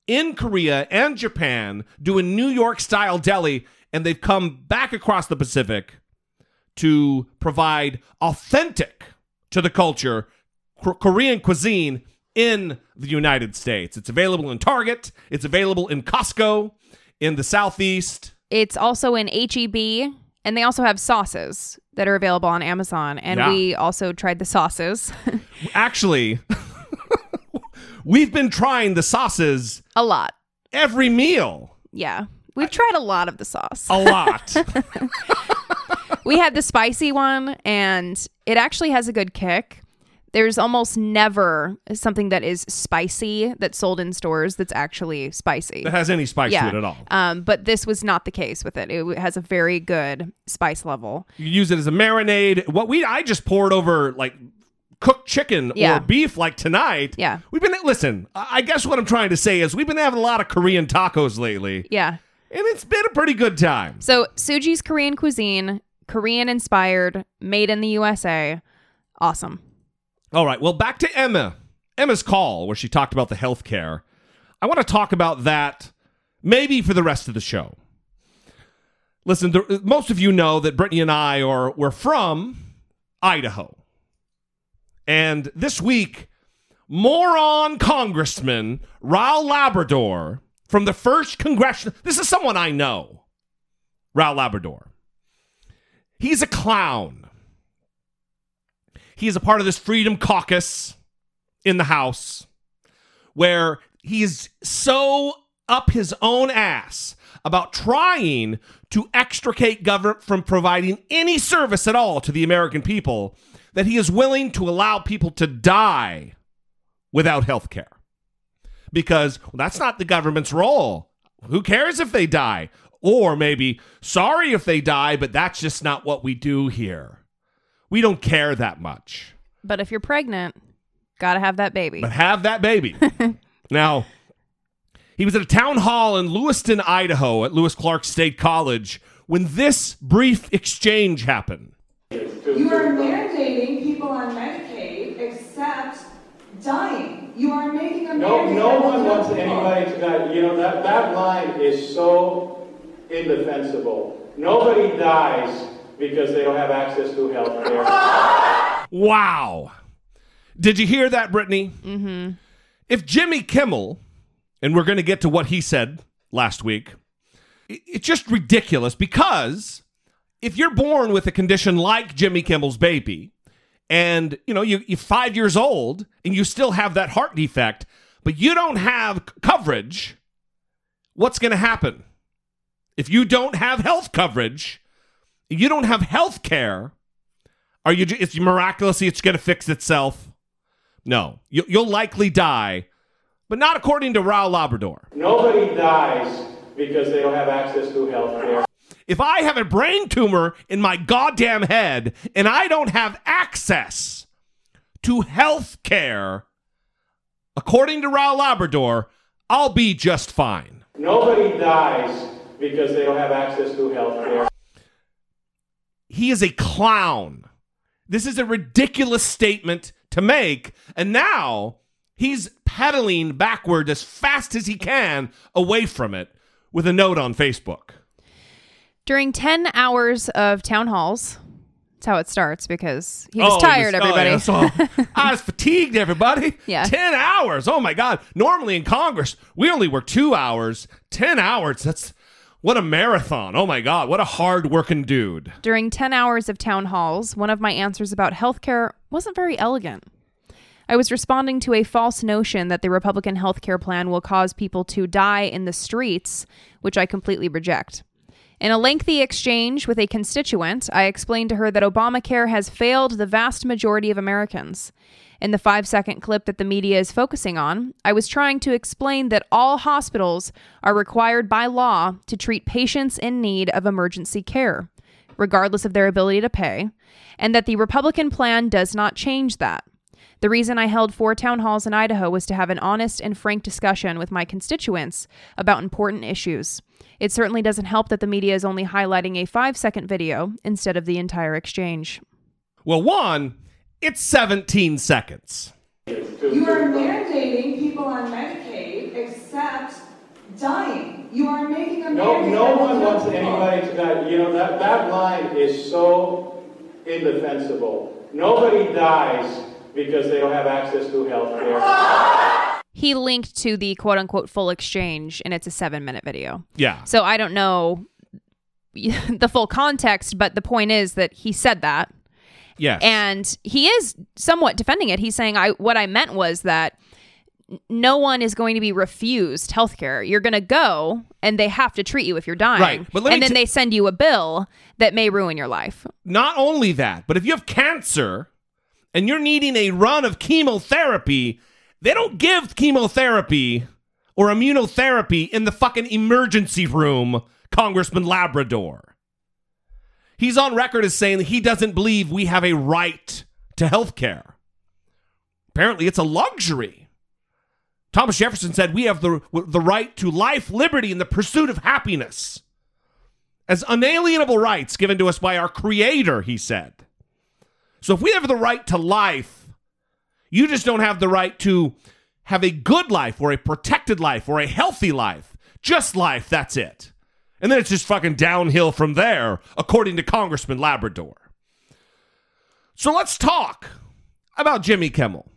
in Korea and Japan doing New York-style deli, and they've come back across the Pacific to provide authentic to the culture, Korean cuisine in the United States. It's available in Target. It's available in Costco. in the Southeast. It's also in H E B, and they also have sauces that are available on Amazon, and yeah. we also tried the sauces. Actually, we've been trying the sauces a lot. Every meal. Yeah. We've tried a lot of the sauce. A lot. We had the spicy one, and it actually has a good kick. There's almost never something that is spicy that's sold in stores that's actually spicy. That has any spice yeah. to it at all. Um, but this was not the case with it. It has a very good spice level. You use it as a marinade. What we I just poured over like cooked chicken yeah. or beef like tonight. Yeah. We've been listen, I guess what I'm trying to say is we've been having a lot of Korean tacos lately. Yeah. And it's been a pretty good time. So Suji's Korean Cuisine, Korean inspired, made in the U S A. Awesome. All right, well, back to Emma. Emma's call, where she talked about the healthcare. I want to talk about that maybe for the rest of the show. Listen, the, most of you know that Brittany and I are we're from Idaho. And this week, moron Congressman Raul Labrador from the first Congressional... This is someone I know, Raul Labrador. He's a clown. He is a part of this Freedom Caucus in the House where he is so up his own ass about trying to extricate government from providing any service at all to the American people that he is willing to allow people to die without health care. Because well, that's not the government's role. Who cares if they die? Or maybe, sorry if they die, but that's just not what we do here. We don't care that much. But if you're pregnant, gotta have that baby. But have that baby. Now, he was at a town hall in Lewiston, Idaho at Lewis Clark State College when this brief exchange happened. You are mandating people on Medicaid except dying. You are making a mandate. No, no one wants anybody to die. You know, that, that line is so indefensible. Nobody dies because they don't have access to health care. Wow. Did you hear that, Brittany? Mm-hmm. If Jimmy Kimmel, and we're going to get to what he said last week, it's just ridiculous because if you're born with a condition like Jimmy Kimmel's baby and, you know, you, you're five years old and you still have that heart defect, but you don't have c- coverage, what's going to happen? If you don't have health coverage... You don't have health care. Are you? It's miraculously it's going to fix itself. No, you, you'll likely die, but not according to Raul Labrador. Nobody dies because they don't have access to health care. If I have a brain tumor in my goddamn head and I don't have access to health care, according to Raul Labrador, I'll be just fine. Nobody dies because they don't have access to health care. He is a clown. This is a ridiculous statement to make. And now he's pedaling backward as fast as he can away from it with a note on Facebook. During ten hours of town halls, that's how it starts because he was oh, tired, was, everybody. Oh, yeah, so I was fatigued, everybody. Yeah. ten hours. Oh, my God. Normally in Congress, we only work two hours. ten hours. That's... What a marathon. Oh, my God. What a hard-working dude. During ten hours of town halls, one of my answers about healthcare wasn't very elegant. I was responding to a false notion that the Republican healthcare plan will cause people to die in the streets, which I completely reject. In a lengthy exchange with a constituent, I explained to her that Obamacare has failed the vast majority of Americans. In the five-second clip that the media is focusing on, I was trying to explain that all hospitals are required by law to treat patients in need of emergency care, regardless of their ability to pay, and that the Republican plan does not change that. The reason I held four town halls in Idaho was to have an honest and frank discussion with my constituents about important issues. It certainly doesn't help that the media is only highlighting a five-second video instead of the entire exchange. Well, one... It's seventeen seconds. You are mandating people on Medicaid except dying. You are making a mandate. No, no one wants anybody to die. You know, that, that line is so indefensible. Nobody dies because they don't have access to health care. he linked to the quote unquote full exchange, and it's a seven minute video. Yeah. So I don't know the full context, but the point is that he said that. Yes. And he is somewhat defending it. He's saying, I what I meant was that no one is going to be refused healthcare. You're going to go and they have to treat you if you're dying. Right. But let and me then t- they send you a bill that may ruin your life. Not only that, but if you have cancer and you're needing a run of chemotherapy, they don't give chemotherapy or immunotherapy in the fucking emergency room, Congressman Labrador. He's on record as saying that he doesn't believe we have a right to health care. Apparently, it's a luxury. Thomas Jefferson said we have the, the right to life, liberty, and the pursuit of happiness as unalienable rights given to us by our Creator, he said. So if we have the right to life, you just don't have the right to have a good life or a protected life or a healthy life. Just life, that's it. And then it's just fucking downhill from there, according to Congressman Labrador. So let's talk about Jimmy Kimmel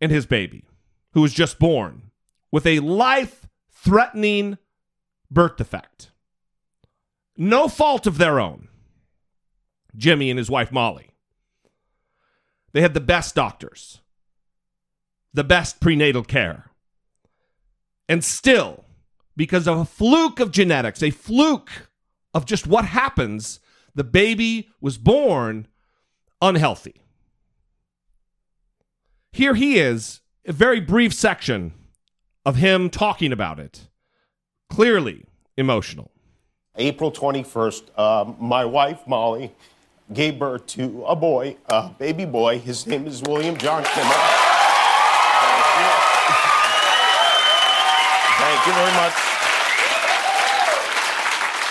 and his baby, who was just born with a life-threatening birth defect. No fault of their own. Jimmy and his wife, Molly. They had the best doctors, the best prenatal care. And still, because of a fluke of genetics, a fluke of just what happens, the baby was born unhealthy. Here he is, a very brief section of him talking about it. Clearly emotional. April twenty-first, uh, my wife, Molly, gave birth to a boy, a baby boy. His name is William John Kimmel. Thank you very much.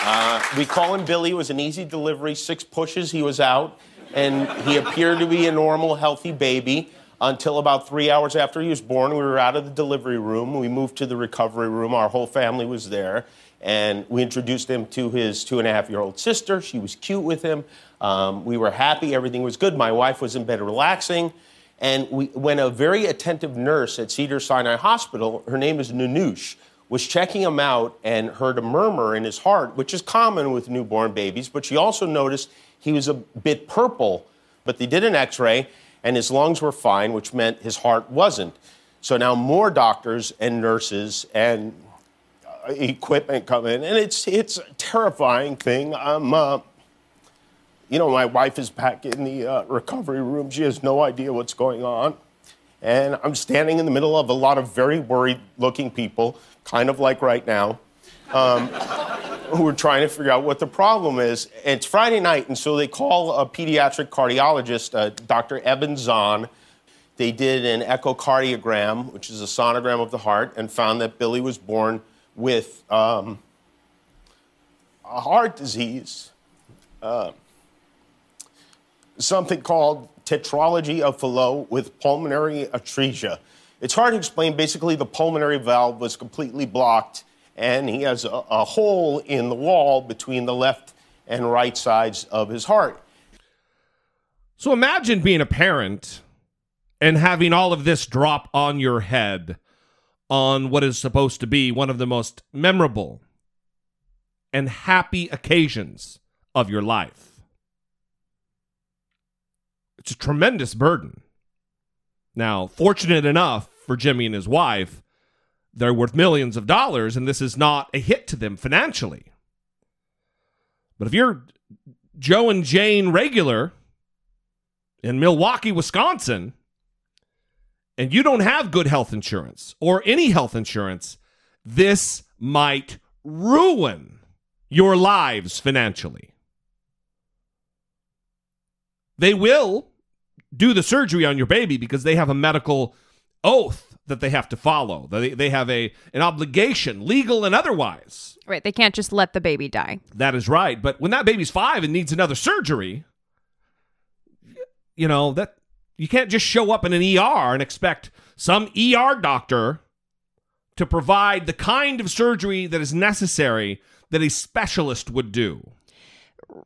Uh, we call him Billy. It was an easy delivery, six pushes, he was out. And he appeared to be a normal, healthy baby until about three hours after he was born. We were out of the delivery room. We moved to the recovery room. Our whole family was there. And we introduced him to his two-and-a-half-year-old sister. She was cute with him. Um, we were happy. Everything was good. My wife was in bed relaxing. And we, when a very attentive nurse at Cedars-Sinai Hospital, her name is Nanush, was checking him out and heard a murmur in his heart, which is common with newborn babies, but she also noticed he was a bit purple. But they did an x-ray, and his lungs were fine, which meant his heart wasn't. So now more doctors and nurses and uh, equipment come in, and it's, it's a terrifying thing. I'm... Uh, You know, my wife is back in the uh, recovery room. She has no idea what's going on. And I'm standing in the middle of a lot of very worried-looking people, kind of like right now, um, who are trying to figure out what the problem is. It's Friday night, and so they call a pediatric cardiologist, uh, Doctor Eben Zahn. They did an echocardiogram, which is a sonogram of the heart, and found that Billy was born with um, a heart disease. Uh, something called tetralogy of Fallot with pulmonary atresia. It's hard to explain. Basically, the pulmonary valve was completely blocked, and he has a, a hole in the wall between the left and right sides of his heart. So imagine being a parent and having all of this drop on your head on what is supposed to be one of the most memorable and happy occasions of your life. It's a tremendous burden. Now, fortunate enough for Jimmy and his wife, they're worth millions of dollars, and this is not a hit to them financially. But if you're Joe and Jane regular in Milwaukee, Wisconsin, and you don't have good health insurance or any health insurance, this might ruin your lives financially. They will do the surgery on your baby because they have a medical oath that they have to follow. They they have a an obligation, legal and otherwise. Right. They can't just let the baby die. That is right. But when that baby's five and needs another surgery, you know, that you can't just show up in an E R and expect some E R doctor to provide the kind of surgery that is necessary that a specialist would do.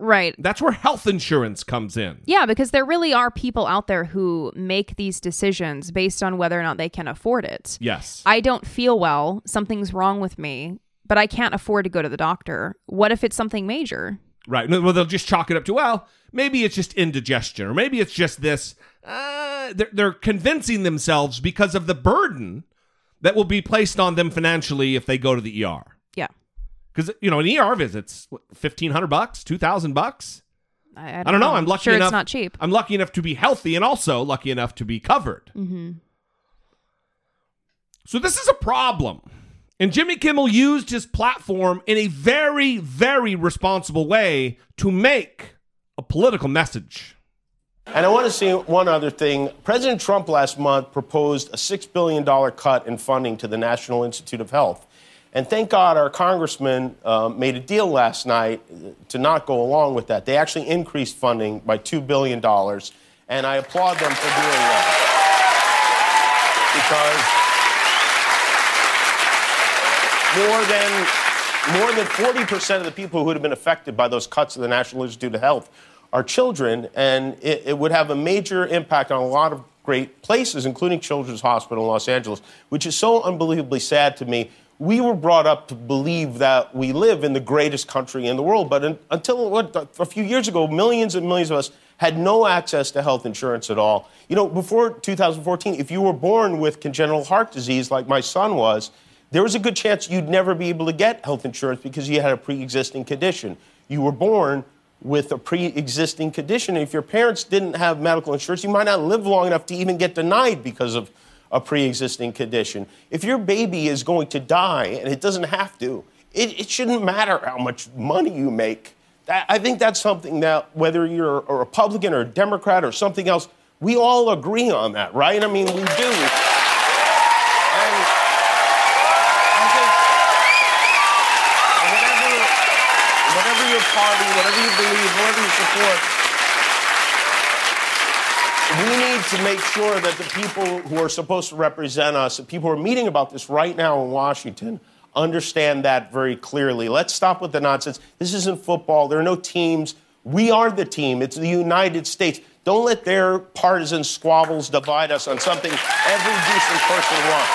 Right. That's where health insurance comes in. Yeah, because there really are people out there who make these decisions based on whether or not they can afford it. Yes. I don't feel well. Something's wrong with me, but I can't afford to go to the doctor. What if it's something major? Right. Well, they'll just chalk it up to, well, maybe it's just indigestion, or maybe it's just this. Uh, they're, they're convincing themselves because of the burden that will be placed on them financially if they go to the E R. Yeah. Because, you know, an E R visit's fifteen hundred bucks, two thousand bucks. I, I don't, I don't know. know. I'm lucky sure enough. It's not cheap. I'm lucky enough to be healthy and also lucky enough to be covered. Mm-hmm. So this is a problem. And Jimmy Kimmel used his platform in a very, very responsible way to make a political message. And I want to say one other thing. President Trump last month proposed a six billion dollars cut in funding to the National Institute of Health. And thank God our congressman uh, made a deal last night to not go along with that. They actually increased funding by two billion dollars, and I applaud them for doing that. Because more than more than forty percent of the people who would have been affected by those cuts of the National Institute of Health are children, and it, it would have a major impact on a lot of great places, including Children's Hospital in Los Angeles, which is so unbelievably sad to me. We were brought up to believe that we live in the greatest country in the world, but in, until what, a few years ago, millions and millions of us had no access to health insurance at all. You know, before two thousand fourteen, if you were born with congenital heart disease like my son was, there was a good chance you'd never be able to get health insurance because you had a pre-existing condition. You were born with a pre-existing condition. And if your parents didn't have medical insurance, you might not live long enough to even get denied because of a pre-existing condition. If your baby is going to die, and it doesn't have to, it, it shouldn't matter how much money you make. That, I think that's something that whether you're a Republican or a Democrat or something else, we all agree on that, right? I mean, we do. Party, whatever you believe, whatever you support. We need to make sure that the people who are supposed to represent us, the people who are meeting about this right now in Washington, understand that very clearly. Let's stop with the nonsense. This isn't football. There are no teams. We are the team. It's the United States. Don't let their partisan squabbles divide us on something every decent person wants.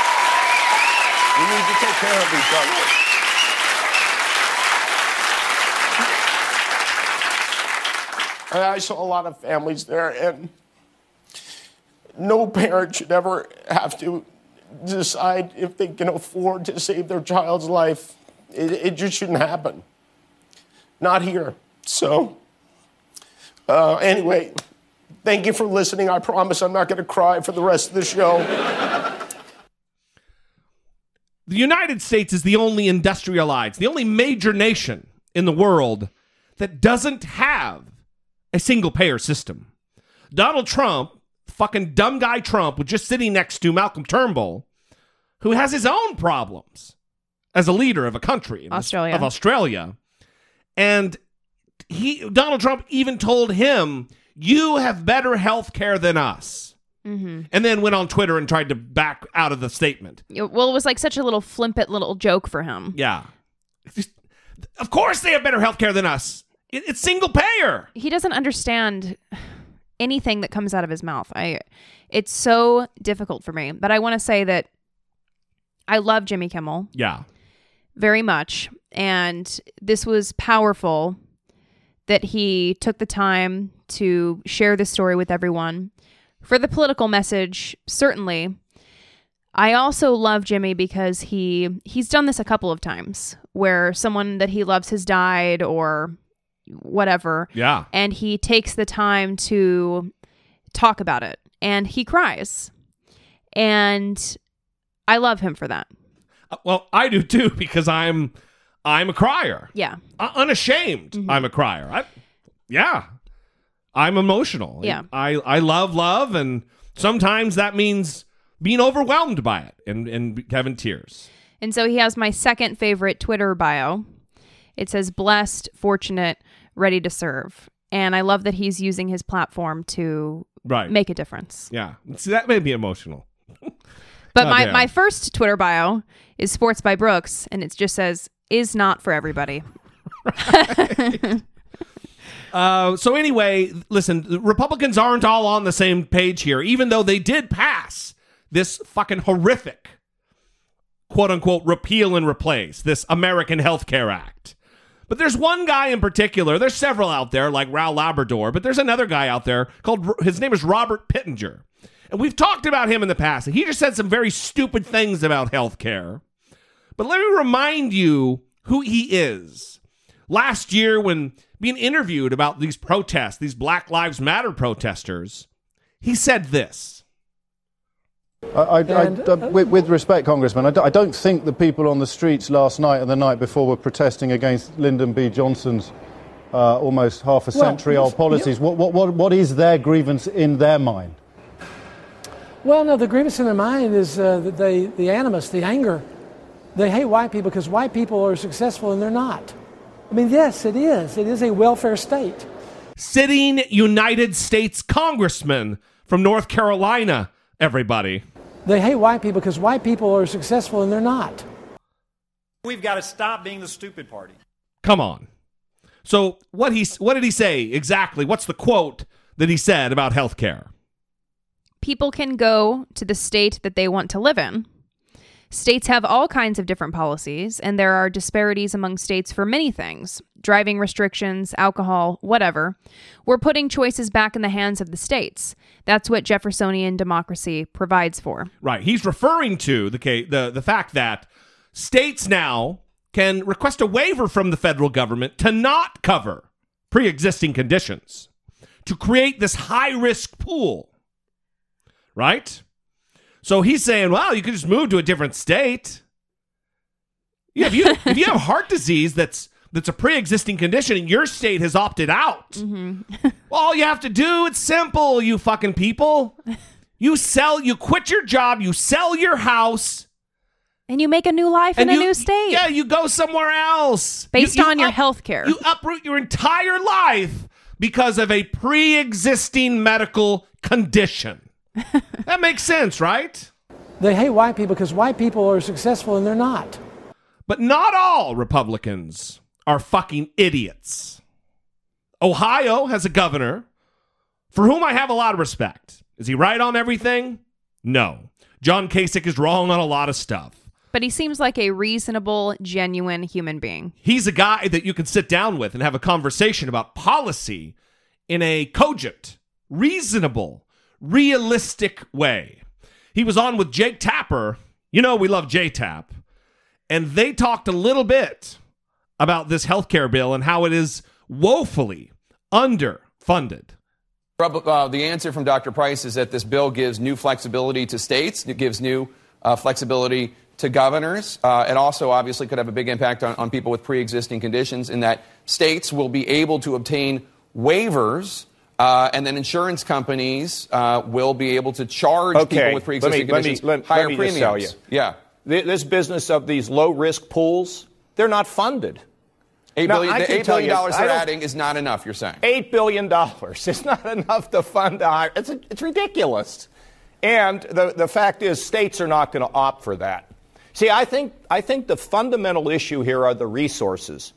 We need to take care of each other. I saw a lot of families there, and no parent should ever have to decide if they can afford to save their child's life. It, it just shouldn't happen. Not here. So, uh, anyway, thank you for listening. I promise I'm not going to cry for the rest of the show. The United States is the only industrialized, the only major nation in the world that doesn't have a single-payer system. Donald Trump, fucking dumb guy Trump, was just sitting next to Malcolm Turnbull, who has his own problems as a leader of a country, Australia. of Australia. And he, Donald Trump even told him, you have better health care than us. Mm-hmm. And then went on Twitter and tried to back out of the statement. Well, it was like such a little flippant little joke for him. Yeah. Of course they have better health care than us. It's single payer. He doesn't understand anything that comes out of his mouth. I, it's so difficult for me. But I want to say that I love Jimmy Kimmel. Yeah. Very much. And this was powerful that he took the time to share this story with everyone. For the political message, certainly. I also love Jimmy because he he's done this a couple of times where someone that he loves has died or whatever. Yeah. And he takes the time to talk about it and he cries. And I love him for that. Uh, well, I do too, because I'm, I'm a crier. Yeah. Uh, unashamed. Mm-hmm. I'm a crier. I, yeah. I'm emotional. Yeah. I, I love love. And sometimes that means being overwhelmed by it and, and having tears. And so he has my second favorite Twitter bio. It says blessed, fortunate, ready to serve. And I love that he's using his platform to right. make a difference. Yeah. See, that made me emotional. But oh, my, my first Twitter bio is Sports by Brooks, and it just says, is not for everybody. Uh, so anyway, listen, Republicans aren't all on the same page here, even though they did pass this fucking horrific, quote unquote, repeal and replace, this American Health Care Act. But there's one guy in particular, there's several out there like Raul Labrador, but there's another guy out there called, his name is Robert Pittenger. And we've talked about him in the past. He just said some very stupid things about healthcare. But let me remind you who he is. Last year, when being interviewed about these protests, these Black Lives Matter protesters, he said this. I, I, I, I, with, with respect, Congressman, I, do, I don't think the people on the streets last night and the night before were protesting against Lyndon B. Johnson's uh, almost half a century well, old policies. What, what, what, what is their grievance in their mind? Well, no, the grievance in their mind is uh, the, the animus, the anger. They hate white people because white people are successful and they're not. I mean, yes, it is. It is a welfare state. Sitting United States Congressman from North Carolina, everybody. They hate white people because white people are successful and they're not. We've got to stop being the stupid party. Come on. So what he, what did he say exactly? What's the quote that he said about health care? People can go to the state that they want to live in. States have all kinds of different policies, and there are disparities among states for many things. Driving restrictions, alcohol, whatever. We're putting choices back in the hands of the states. That's what Jeffersonian democracy provides for. Right. He's referring to the the, the fact that states now can request a waiver from the federal government to not cover pre-existing conditions, to create this high-risk pool. Right? So he's saying, well, you could just move to a different state. Yeah, if you if you have heart disease that's that's a pre-existing condition and your state has opted out, mm-hmm. well, all you have to do, it's simple, you fucking people. You sell, you quit your job, you sell your house. And you make a new life in you, a new state. Yeah, you go somewhere else. Based you, you on up, your health care. You uproot your entire life because of a pre-existing medical condition. That makes sense, right? They hate white people because white people are successful and they're not. But not all Republicans are fucking idiots. Ohio has a governor for whom I have a lot of respect. Is he right on everything? No. John Kasich is wrong on a lot of stuff. But he seems like a reasonable, genuine human being. He's a guy that you can sit down with and have a conversation about policy in a cogent, reasonable, realistic way. He was on with Jake Tapper. You know we love J-Tap. And they talked a little bit about this healthcare bill and how it is woefully underfunded. Uh, the answer from Doctor Price is that this bill gives new flexibility to states. It gives new uh, flexibility to governors. Uh, it also obviously could have a big impact on, on people with pre-existing conditions in that states will be able to obtain waivers. Uh, and then insurance companies uh, will be able to charge okay. people with pre-existing let me, conditions let me, let, higher let me premiums. Tell you. Yeah, the, this business of these low-risk pools—they're not funded. Eight now, billion, the eight billion dollars they're adding is not enough. You're saying eight billion dollars is not enough to fund a higher. It's a, it's ridiculous. And the the fact is, states are not going to opt for that. See, I think I think the fundamental issue here are the resources.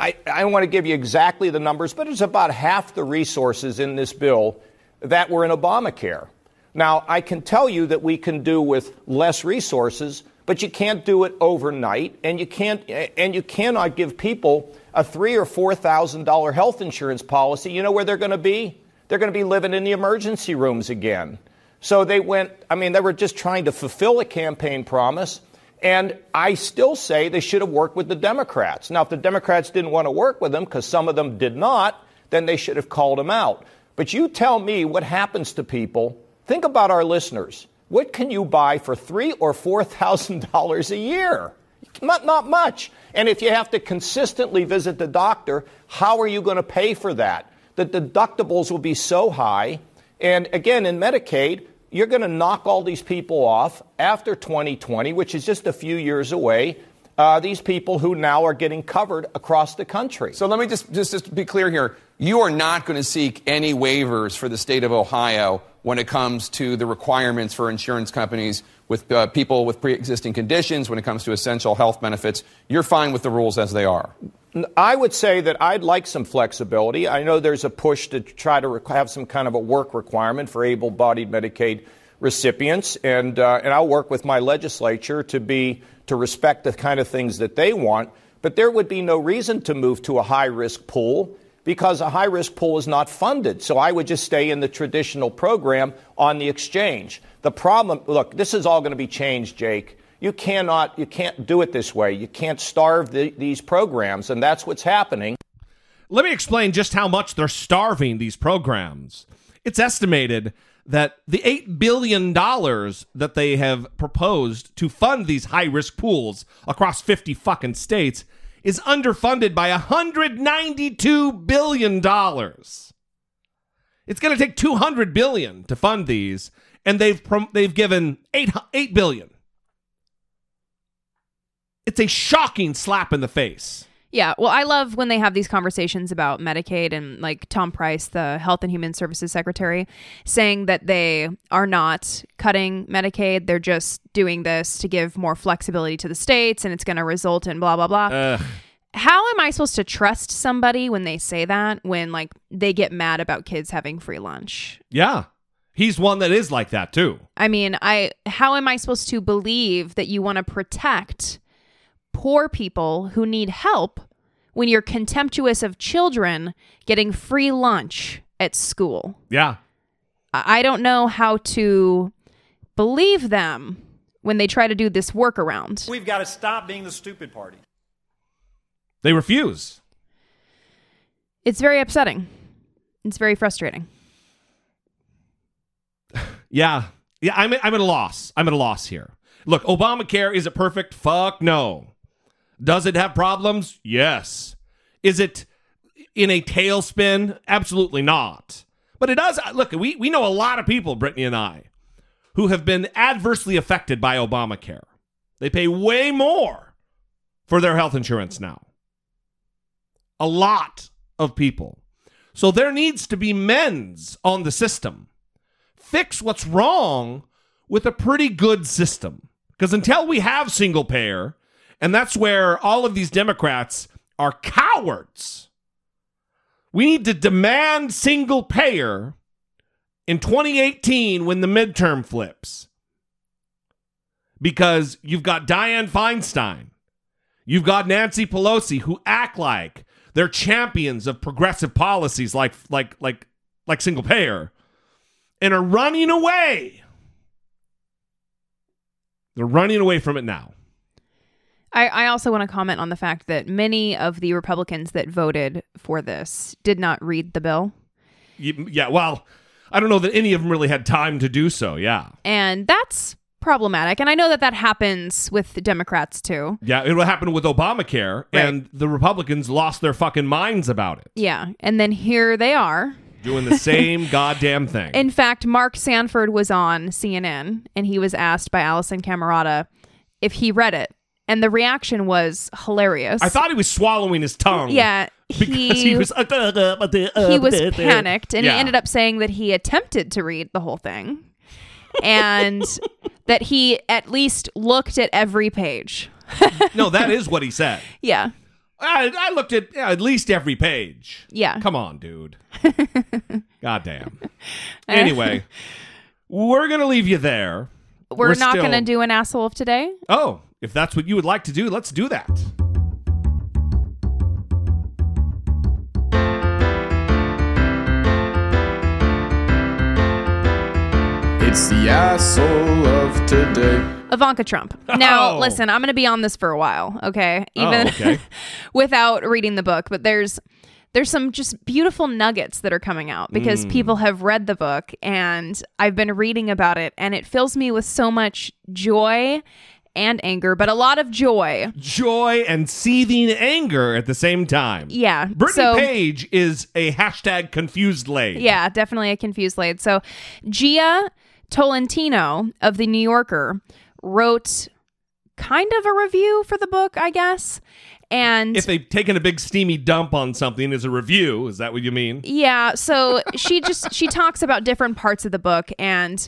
I, I don't want to give you exactly the numbers, but it's about half the resources in this bill that were in Obamacare. Now, I can tell you that we can do with less resources, but you can't do it overnight, and you can't, and you cannot give people a three or four thousand dollar health insurance policy. You know where they're going to be? They're going to be living in the emergency rooms again. So they went. I mean, they were just trying to fulfill a campaign promise. And I still say they should have worked with the Democrats. Now, if the Democrats didn't want to work with them, because some of them did not, then they should have called them out. But you tell me what happens to people. Think about our listeners. What can you buy for three or four thousand dollars a year? Not, not much. And if you have to consistently visit the doctor, how are you going to pay for that? The deductibles will be so high. And again, in Medicaid, you're going to knock all these people off after twenty twenty, which is just a few years away, uh, these people who now are getting covered across the country. So let me just, just, just be clear here. You are not going to seek any waivers for the state of Ohio when it comes to the requirements for insurance companies with uh, people with pre-existing conditions, when it comes to essential health benefits. You're fine with the rules as they are. I would say that I'd like some flexibility. I know there's a push to try to have some kind of a work requirement for able-bodied Medicaid recipients, and uh, and I'll work with my legislature to be to respect the kind of things that they want. But there would be no reason to move to a high-risk pool because a high-risk pool is not funded. So I would just stay in the traditional program on the exchange. The problem, look, this is all going to be changed, Jake. You cannot, you can't do it this way. You can't starve the, these programs, and that's what's happening. Let me explain just how much they're starving these programs. It's estimated that the eight billion dollars that they have proposed to fund these high-risk pools across fifty fucking states is underfunded by one hundred ninety-two billion dollars. It's going to take two hundred billion dollars to fund these, and they've they've given eight billion dollars. It's a shocking slap in the face. Yeah. Well, I love when they have these conversations about Medicaid and like Tom Price, the Health and Human Services Secretary, saying that they are not cutting Medicaid. They're just doing this to give more flexibility to the states and it's going to result in blah, blah, blah. Ugh. How am I supposed to trust somebody when they say that, when like they get mad about kids having free lunch? Yeah. He's one that is like that, too. I mean, I how am I supposed to believe that you want to protect poor people who need help when you're contemptuous of children getting free lunch at school? Yeah. I don't know how to believe them when they try to do this workaround. We've got to stop being the stupid party. They refuse. It's very upsetting. It's very frustrating. Yeah. Yeah, I'm I'm at a loss. I'm at a loss here. Look, Obamacare, is it perfect? Fuck no. Does it have problems? Yes. Is it in a tailspin? Absolutely not. But it does. Look, we, we know a lot of people, Brittany and I, who have been adversely affected by Obamacare. They pay way more for their health insurance now. A lot of people. So there needs to be mends on the system. Fix what's wrong with a pretty good system. Because until we have single payer... And that's where all of these Democrats are cowards. We need to demand single payer in twenty eighteen when the midterm flips. Because you've got Dianne Feinstein. You've got Nancy Pelosi, who act like they're champions of progressive policies like, like, like, like single payer and are running away. They're running away from it now. I, I also want to comment on the fact that many of the Republicans that voted for this did not read the bill. Yeah, well, I don't know that any of them really had time to do so, yeah. And that's problematic. And I know that that happens with the Democrats, too. Yeah, it happened with Obamacare, right. And the Republicans lost their fucking minds about it. Yeah, and then here they are. Doing the same goddamn thing. In fact, Mark Sanford was on C N N, and he was asked by Allison Camerata if he read it. And the reaction was hilarious. I thought he was swallowing his tongue. Yeah. He, because he was... Uh, uh, uh, uh, he was uh, panicked. And yeah. He ended up saying that he attempted to read the whole thing. And that he at least looked at every page. No, that is what he said. Yeah. I, I looked at yeah, at least every page. Yeah. Come on, dude. Goddamn. Anyway, we're going to leave you there. We're, we're not still... going to do an asshole of today. Oh, if that's what you would like to do, let's do that. It's the asshole of today. Ivanka Trump. Now, oh. listen, I'm going to be on this for a while, okay? Even oh, okay. without reading the book, but there's there's some just beautiful nuggets that are coming out because mm. people have read the book and I've been reading about it and it fills me with so much joy and anger, but a lot of joy. Joy and seething anger at the same time. Yeah. Brittany so, Page is a hashtag confused lady. Yeah, definitely a confused lady. So Gia Tolentino of The New Yorker wrote kind of a review for the book, I guess. And if they've taken a big steamy dump on something as a review, is that what you mean? Yeah. So she just, she talks about different parts of the book and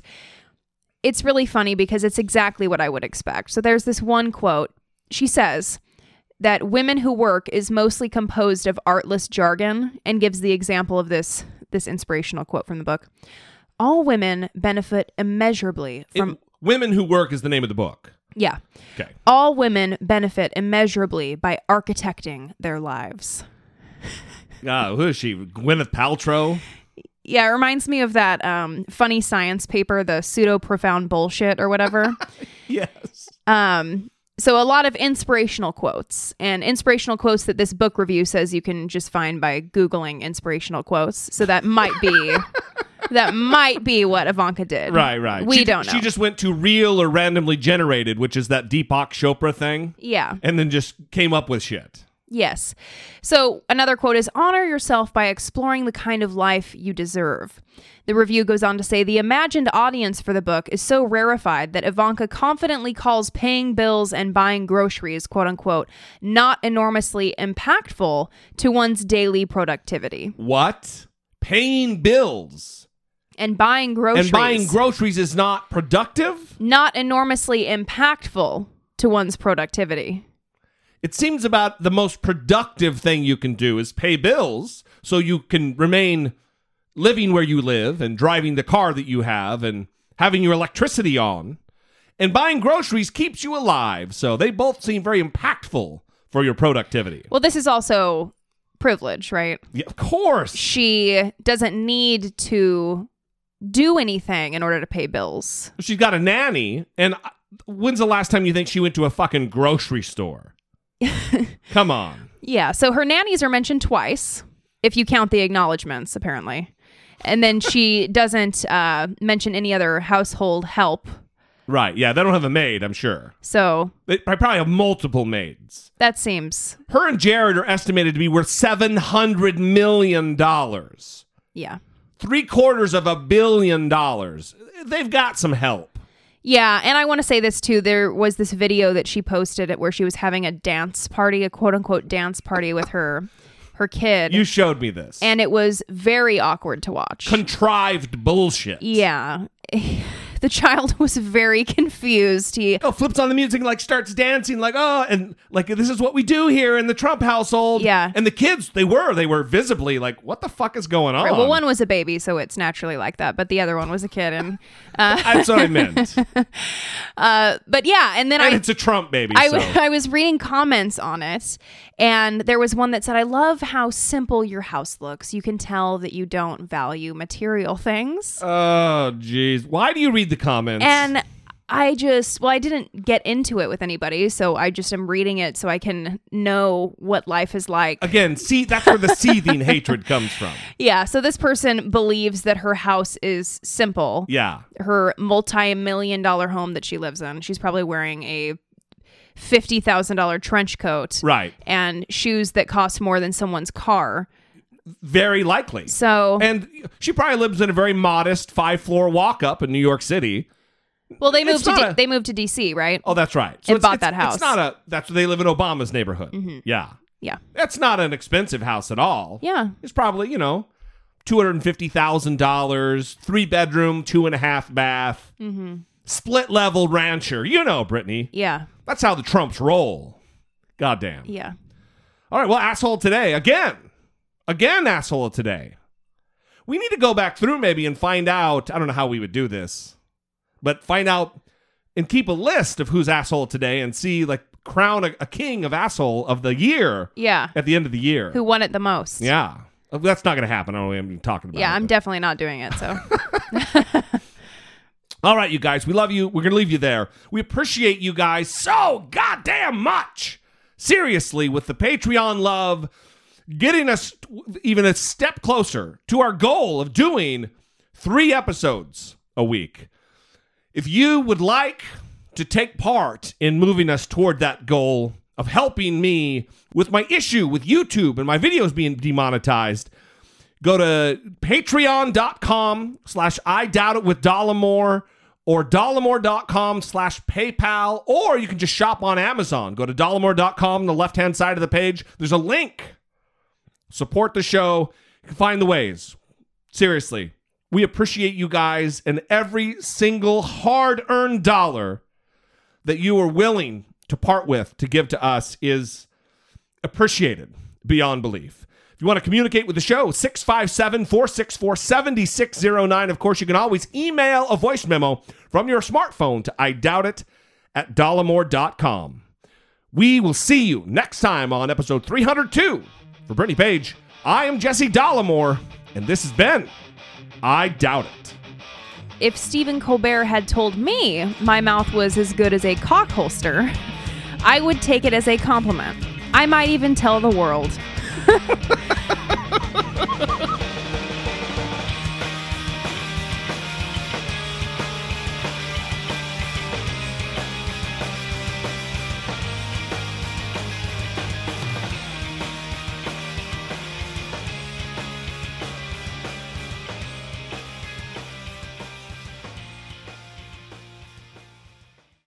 it's really funny because it's exactly what I would expect. So there's this one quote. She says, that Women Who Work is mostly composed of artless jargon, and gives the example of this this inspirational quote from the book. All women benefit immeasurably from... It, Women Who Work is the name of the book. Yeah. Okay. All women benefit immeasurably by architecting their lives. Uh, who is she? Gwyneth Paltrow? Yeah, it reminds me of that um, funny science paper, the pseudo-profound bullshit or whatever. Yes. Um. So a lot of inspirational quotes, and inspirational quotes that this book review says you can just find by Googling inspirational quotes. So that might be that might be what Ivanka did. Right, right. We she, don't know. She just went to real or randomly generated, which is that Deepak Chopra thing. Yeah. And then just came up with shit. Yes. So another quote is, honor yourself by exploring the kind of life you deserve. The review goes on to say, the imagined audience for the book is so rarefied that Ivanka confidently calls paying bills and buying groceries, quote unquote, not enormously impactful to one's daily productivity. What? Paying bills? And buying groceries. And buying groceries is not productive? Not enormously impactful to one's productivity. It seems about the most productive thing you can do is pay bills so you can remain living where you live and driving the car that you have and having your electricity on. And buying groceries keeps you alive. So they both seem very impactful for your productivity. Well, this is also privilege, right? Yeah, of course. She doesn't need to do anything in order to pay bills. She's got a nanny. And when's the last time you think she went to a fucking grocery store? Come on. Yeah, so her nannies are mentioned twice, if you count the acknowledgments, apparently. And then she doesn't uh, mention any other household help. Right, yeah, they don't have a maid, I'm sure. So... They probably have multiple maids. That seems... Her and Jared are estimated to be worth seven hundred million dollars. Yeah. Three quarters of a billion dollars. They've got some help. Yeah, and I want to say this, too. There was this video that she posted where she was having a dance party, a quote-unquote dance party with her her kid. You showed me this. And it was very awkward to watch. Contrived bullshit. Yeah. The child was very confused. He oh, flips on the music and like, starts dancing like, oh, and like, this is what we do here in the Trump household. Yeah. And the kids, they were, they were visibly like, what the fuck is going on? Right. Well, one was a baby, so it's naturally like that. But the other one was a kid. And uh, That's what I meant. uh, but yeah. And then and I, it's a Trump baby. I, so. I was reading comments on it. And there was one that said, I love how simple your house looks. You can tell that you don't value material things. Oh, geez. Why do you read the comments? And I just, well, I didn't get into it with anybody, so I just am reading it so I can know what life is like. Again, see, that's where the seething hatred comes from. Yeah, so this person believes that her house is simple. Yeah. Her multi-million dollar home that she lives in. She's probably wearing a fifty thousand dollars trench coat. Right. And shoes that cost more than someone's car. Very likely. So, and she probably lives in a very modest five-floor walk-up in New York City. Well, they moved to D- a, they moved to D C, right? Oh, that's right. So and bought that house. It's not a that's they live in Obama's neighborhood. Mm-hmm. Yeah, yeah. That's not an expensive house at all. Yeah, it's probably you know, two hundred and fifty thousand dollars, three bedroom, two and a half bath, mm-hmm. split level rancher. You know, Brittany. Yeah, that's how the Trumps roll. Goddamn. Yeah. All right. Well, asshole today again. Again, asshole today. We need to go back through maybe and find out. I don't know how we would do this, but find out and keep a list of who's asshole today and see, like, crown a, a king of asshole of the year. Yeah. At the end of the year. Who won it the most. Yeah. That's not going to happen. I don't know what I'm talking about. Yeah, it, I'm but. definitely not doing it. So. All right, you guys. We love you. We're going to leave you there. We appreciate you guys so goddamn much. Seriously, with the Patreon love. Getting us even a step closer to our goal of doing three episodes a week. If you would like to take part in moving us toward that goal of helping me with my issue with YouTube and my videos being demonetized, go to patreon.com slash I doubt it with Dollemore or dollemore.com slash PayPal, or you can just shop on Amazon. Go to dollemore dot com on the left-hand side of the page. There's a link. Support the show. You can find the ways. Seriously, we appreciate you guys and every single hard-earned dollar that you are willing to part with to give to us is appreciated beyond belief. If you want to communicate with the show, six five seven, four six four, seven six zero nine. Of course, you can always email a voice memo from your smartphone to I Doubt It at dollemore dot com. We will see you next time on episode three hundred two. For Brittany Page, I am Jesse Dollemore, and this has been I Doubt It. If Stephen Colbert had told me my mouth was as good as a cock holster, I would take it as a compliment. I might even tell the world.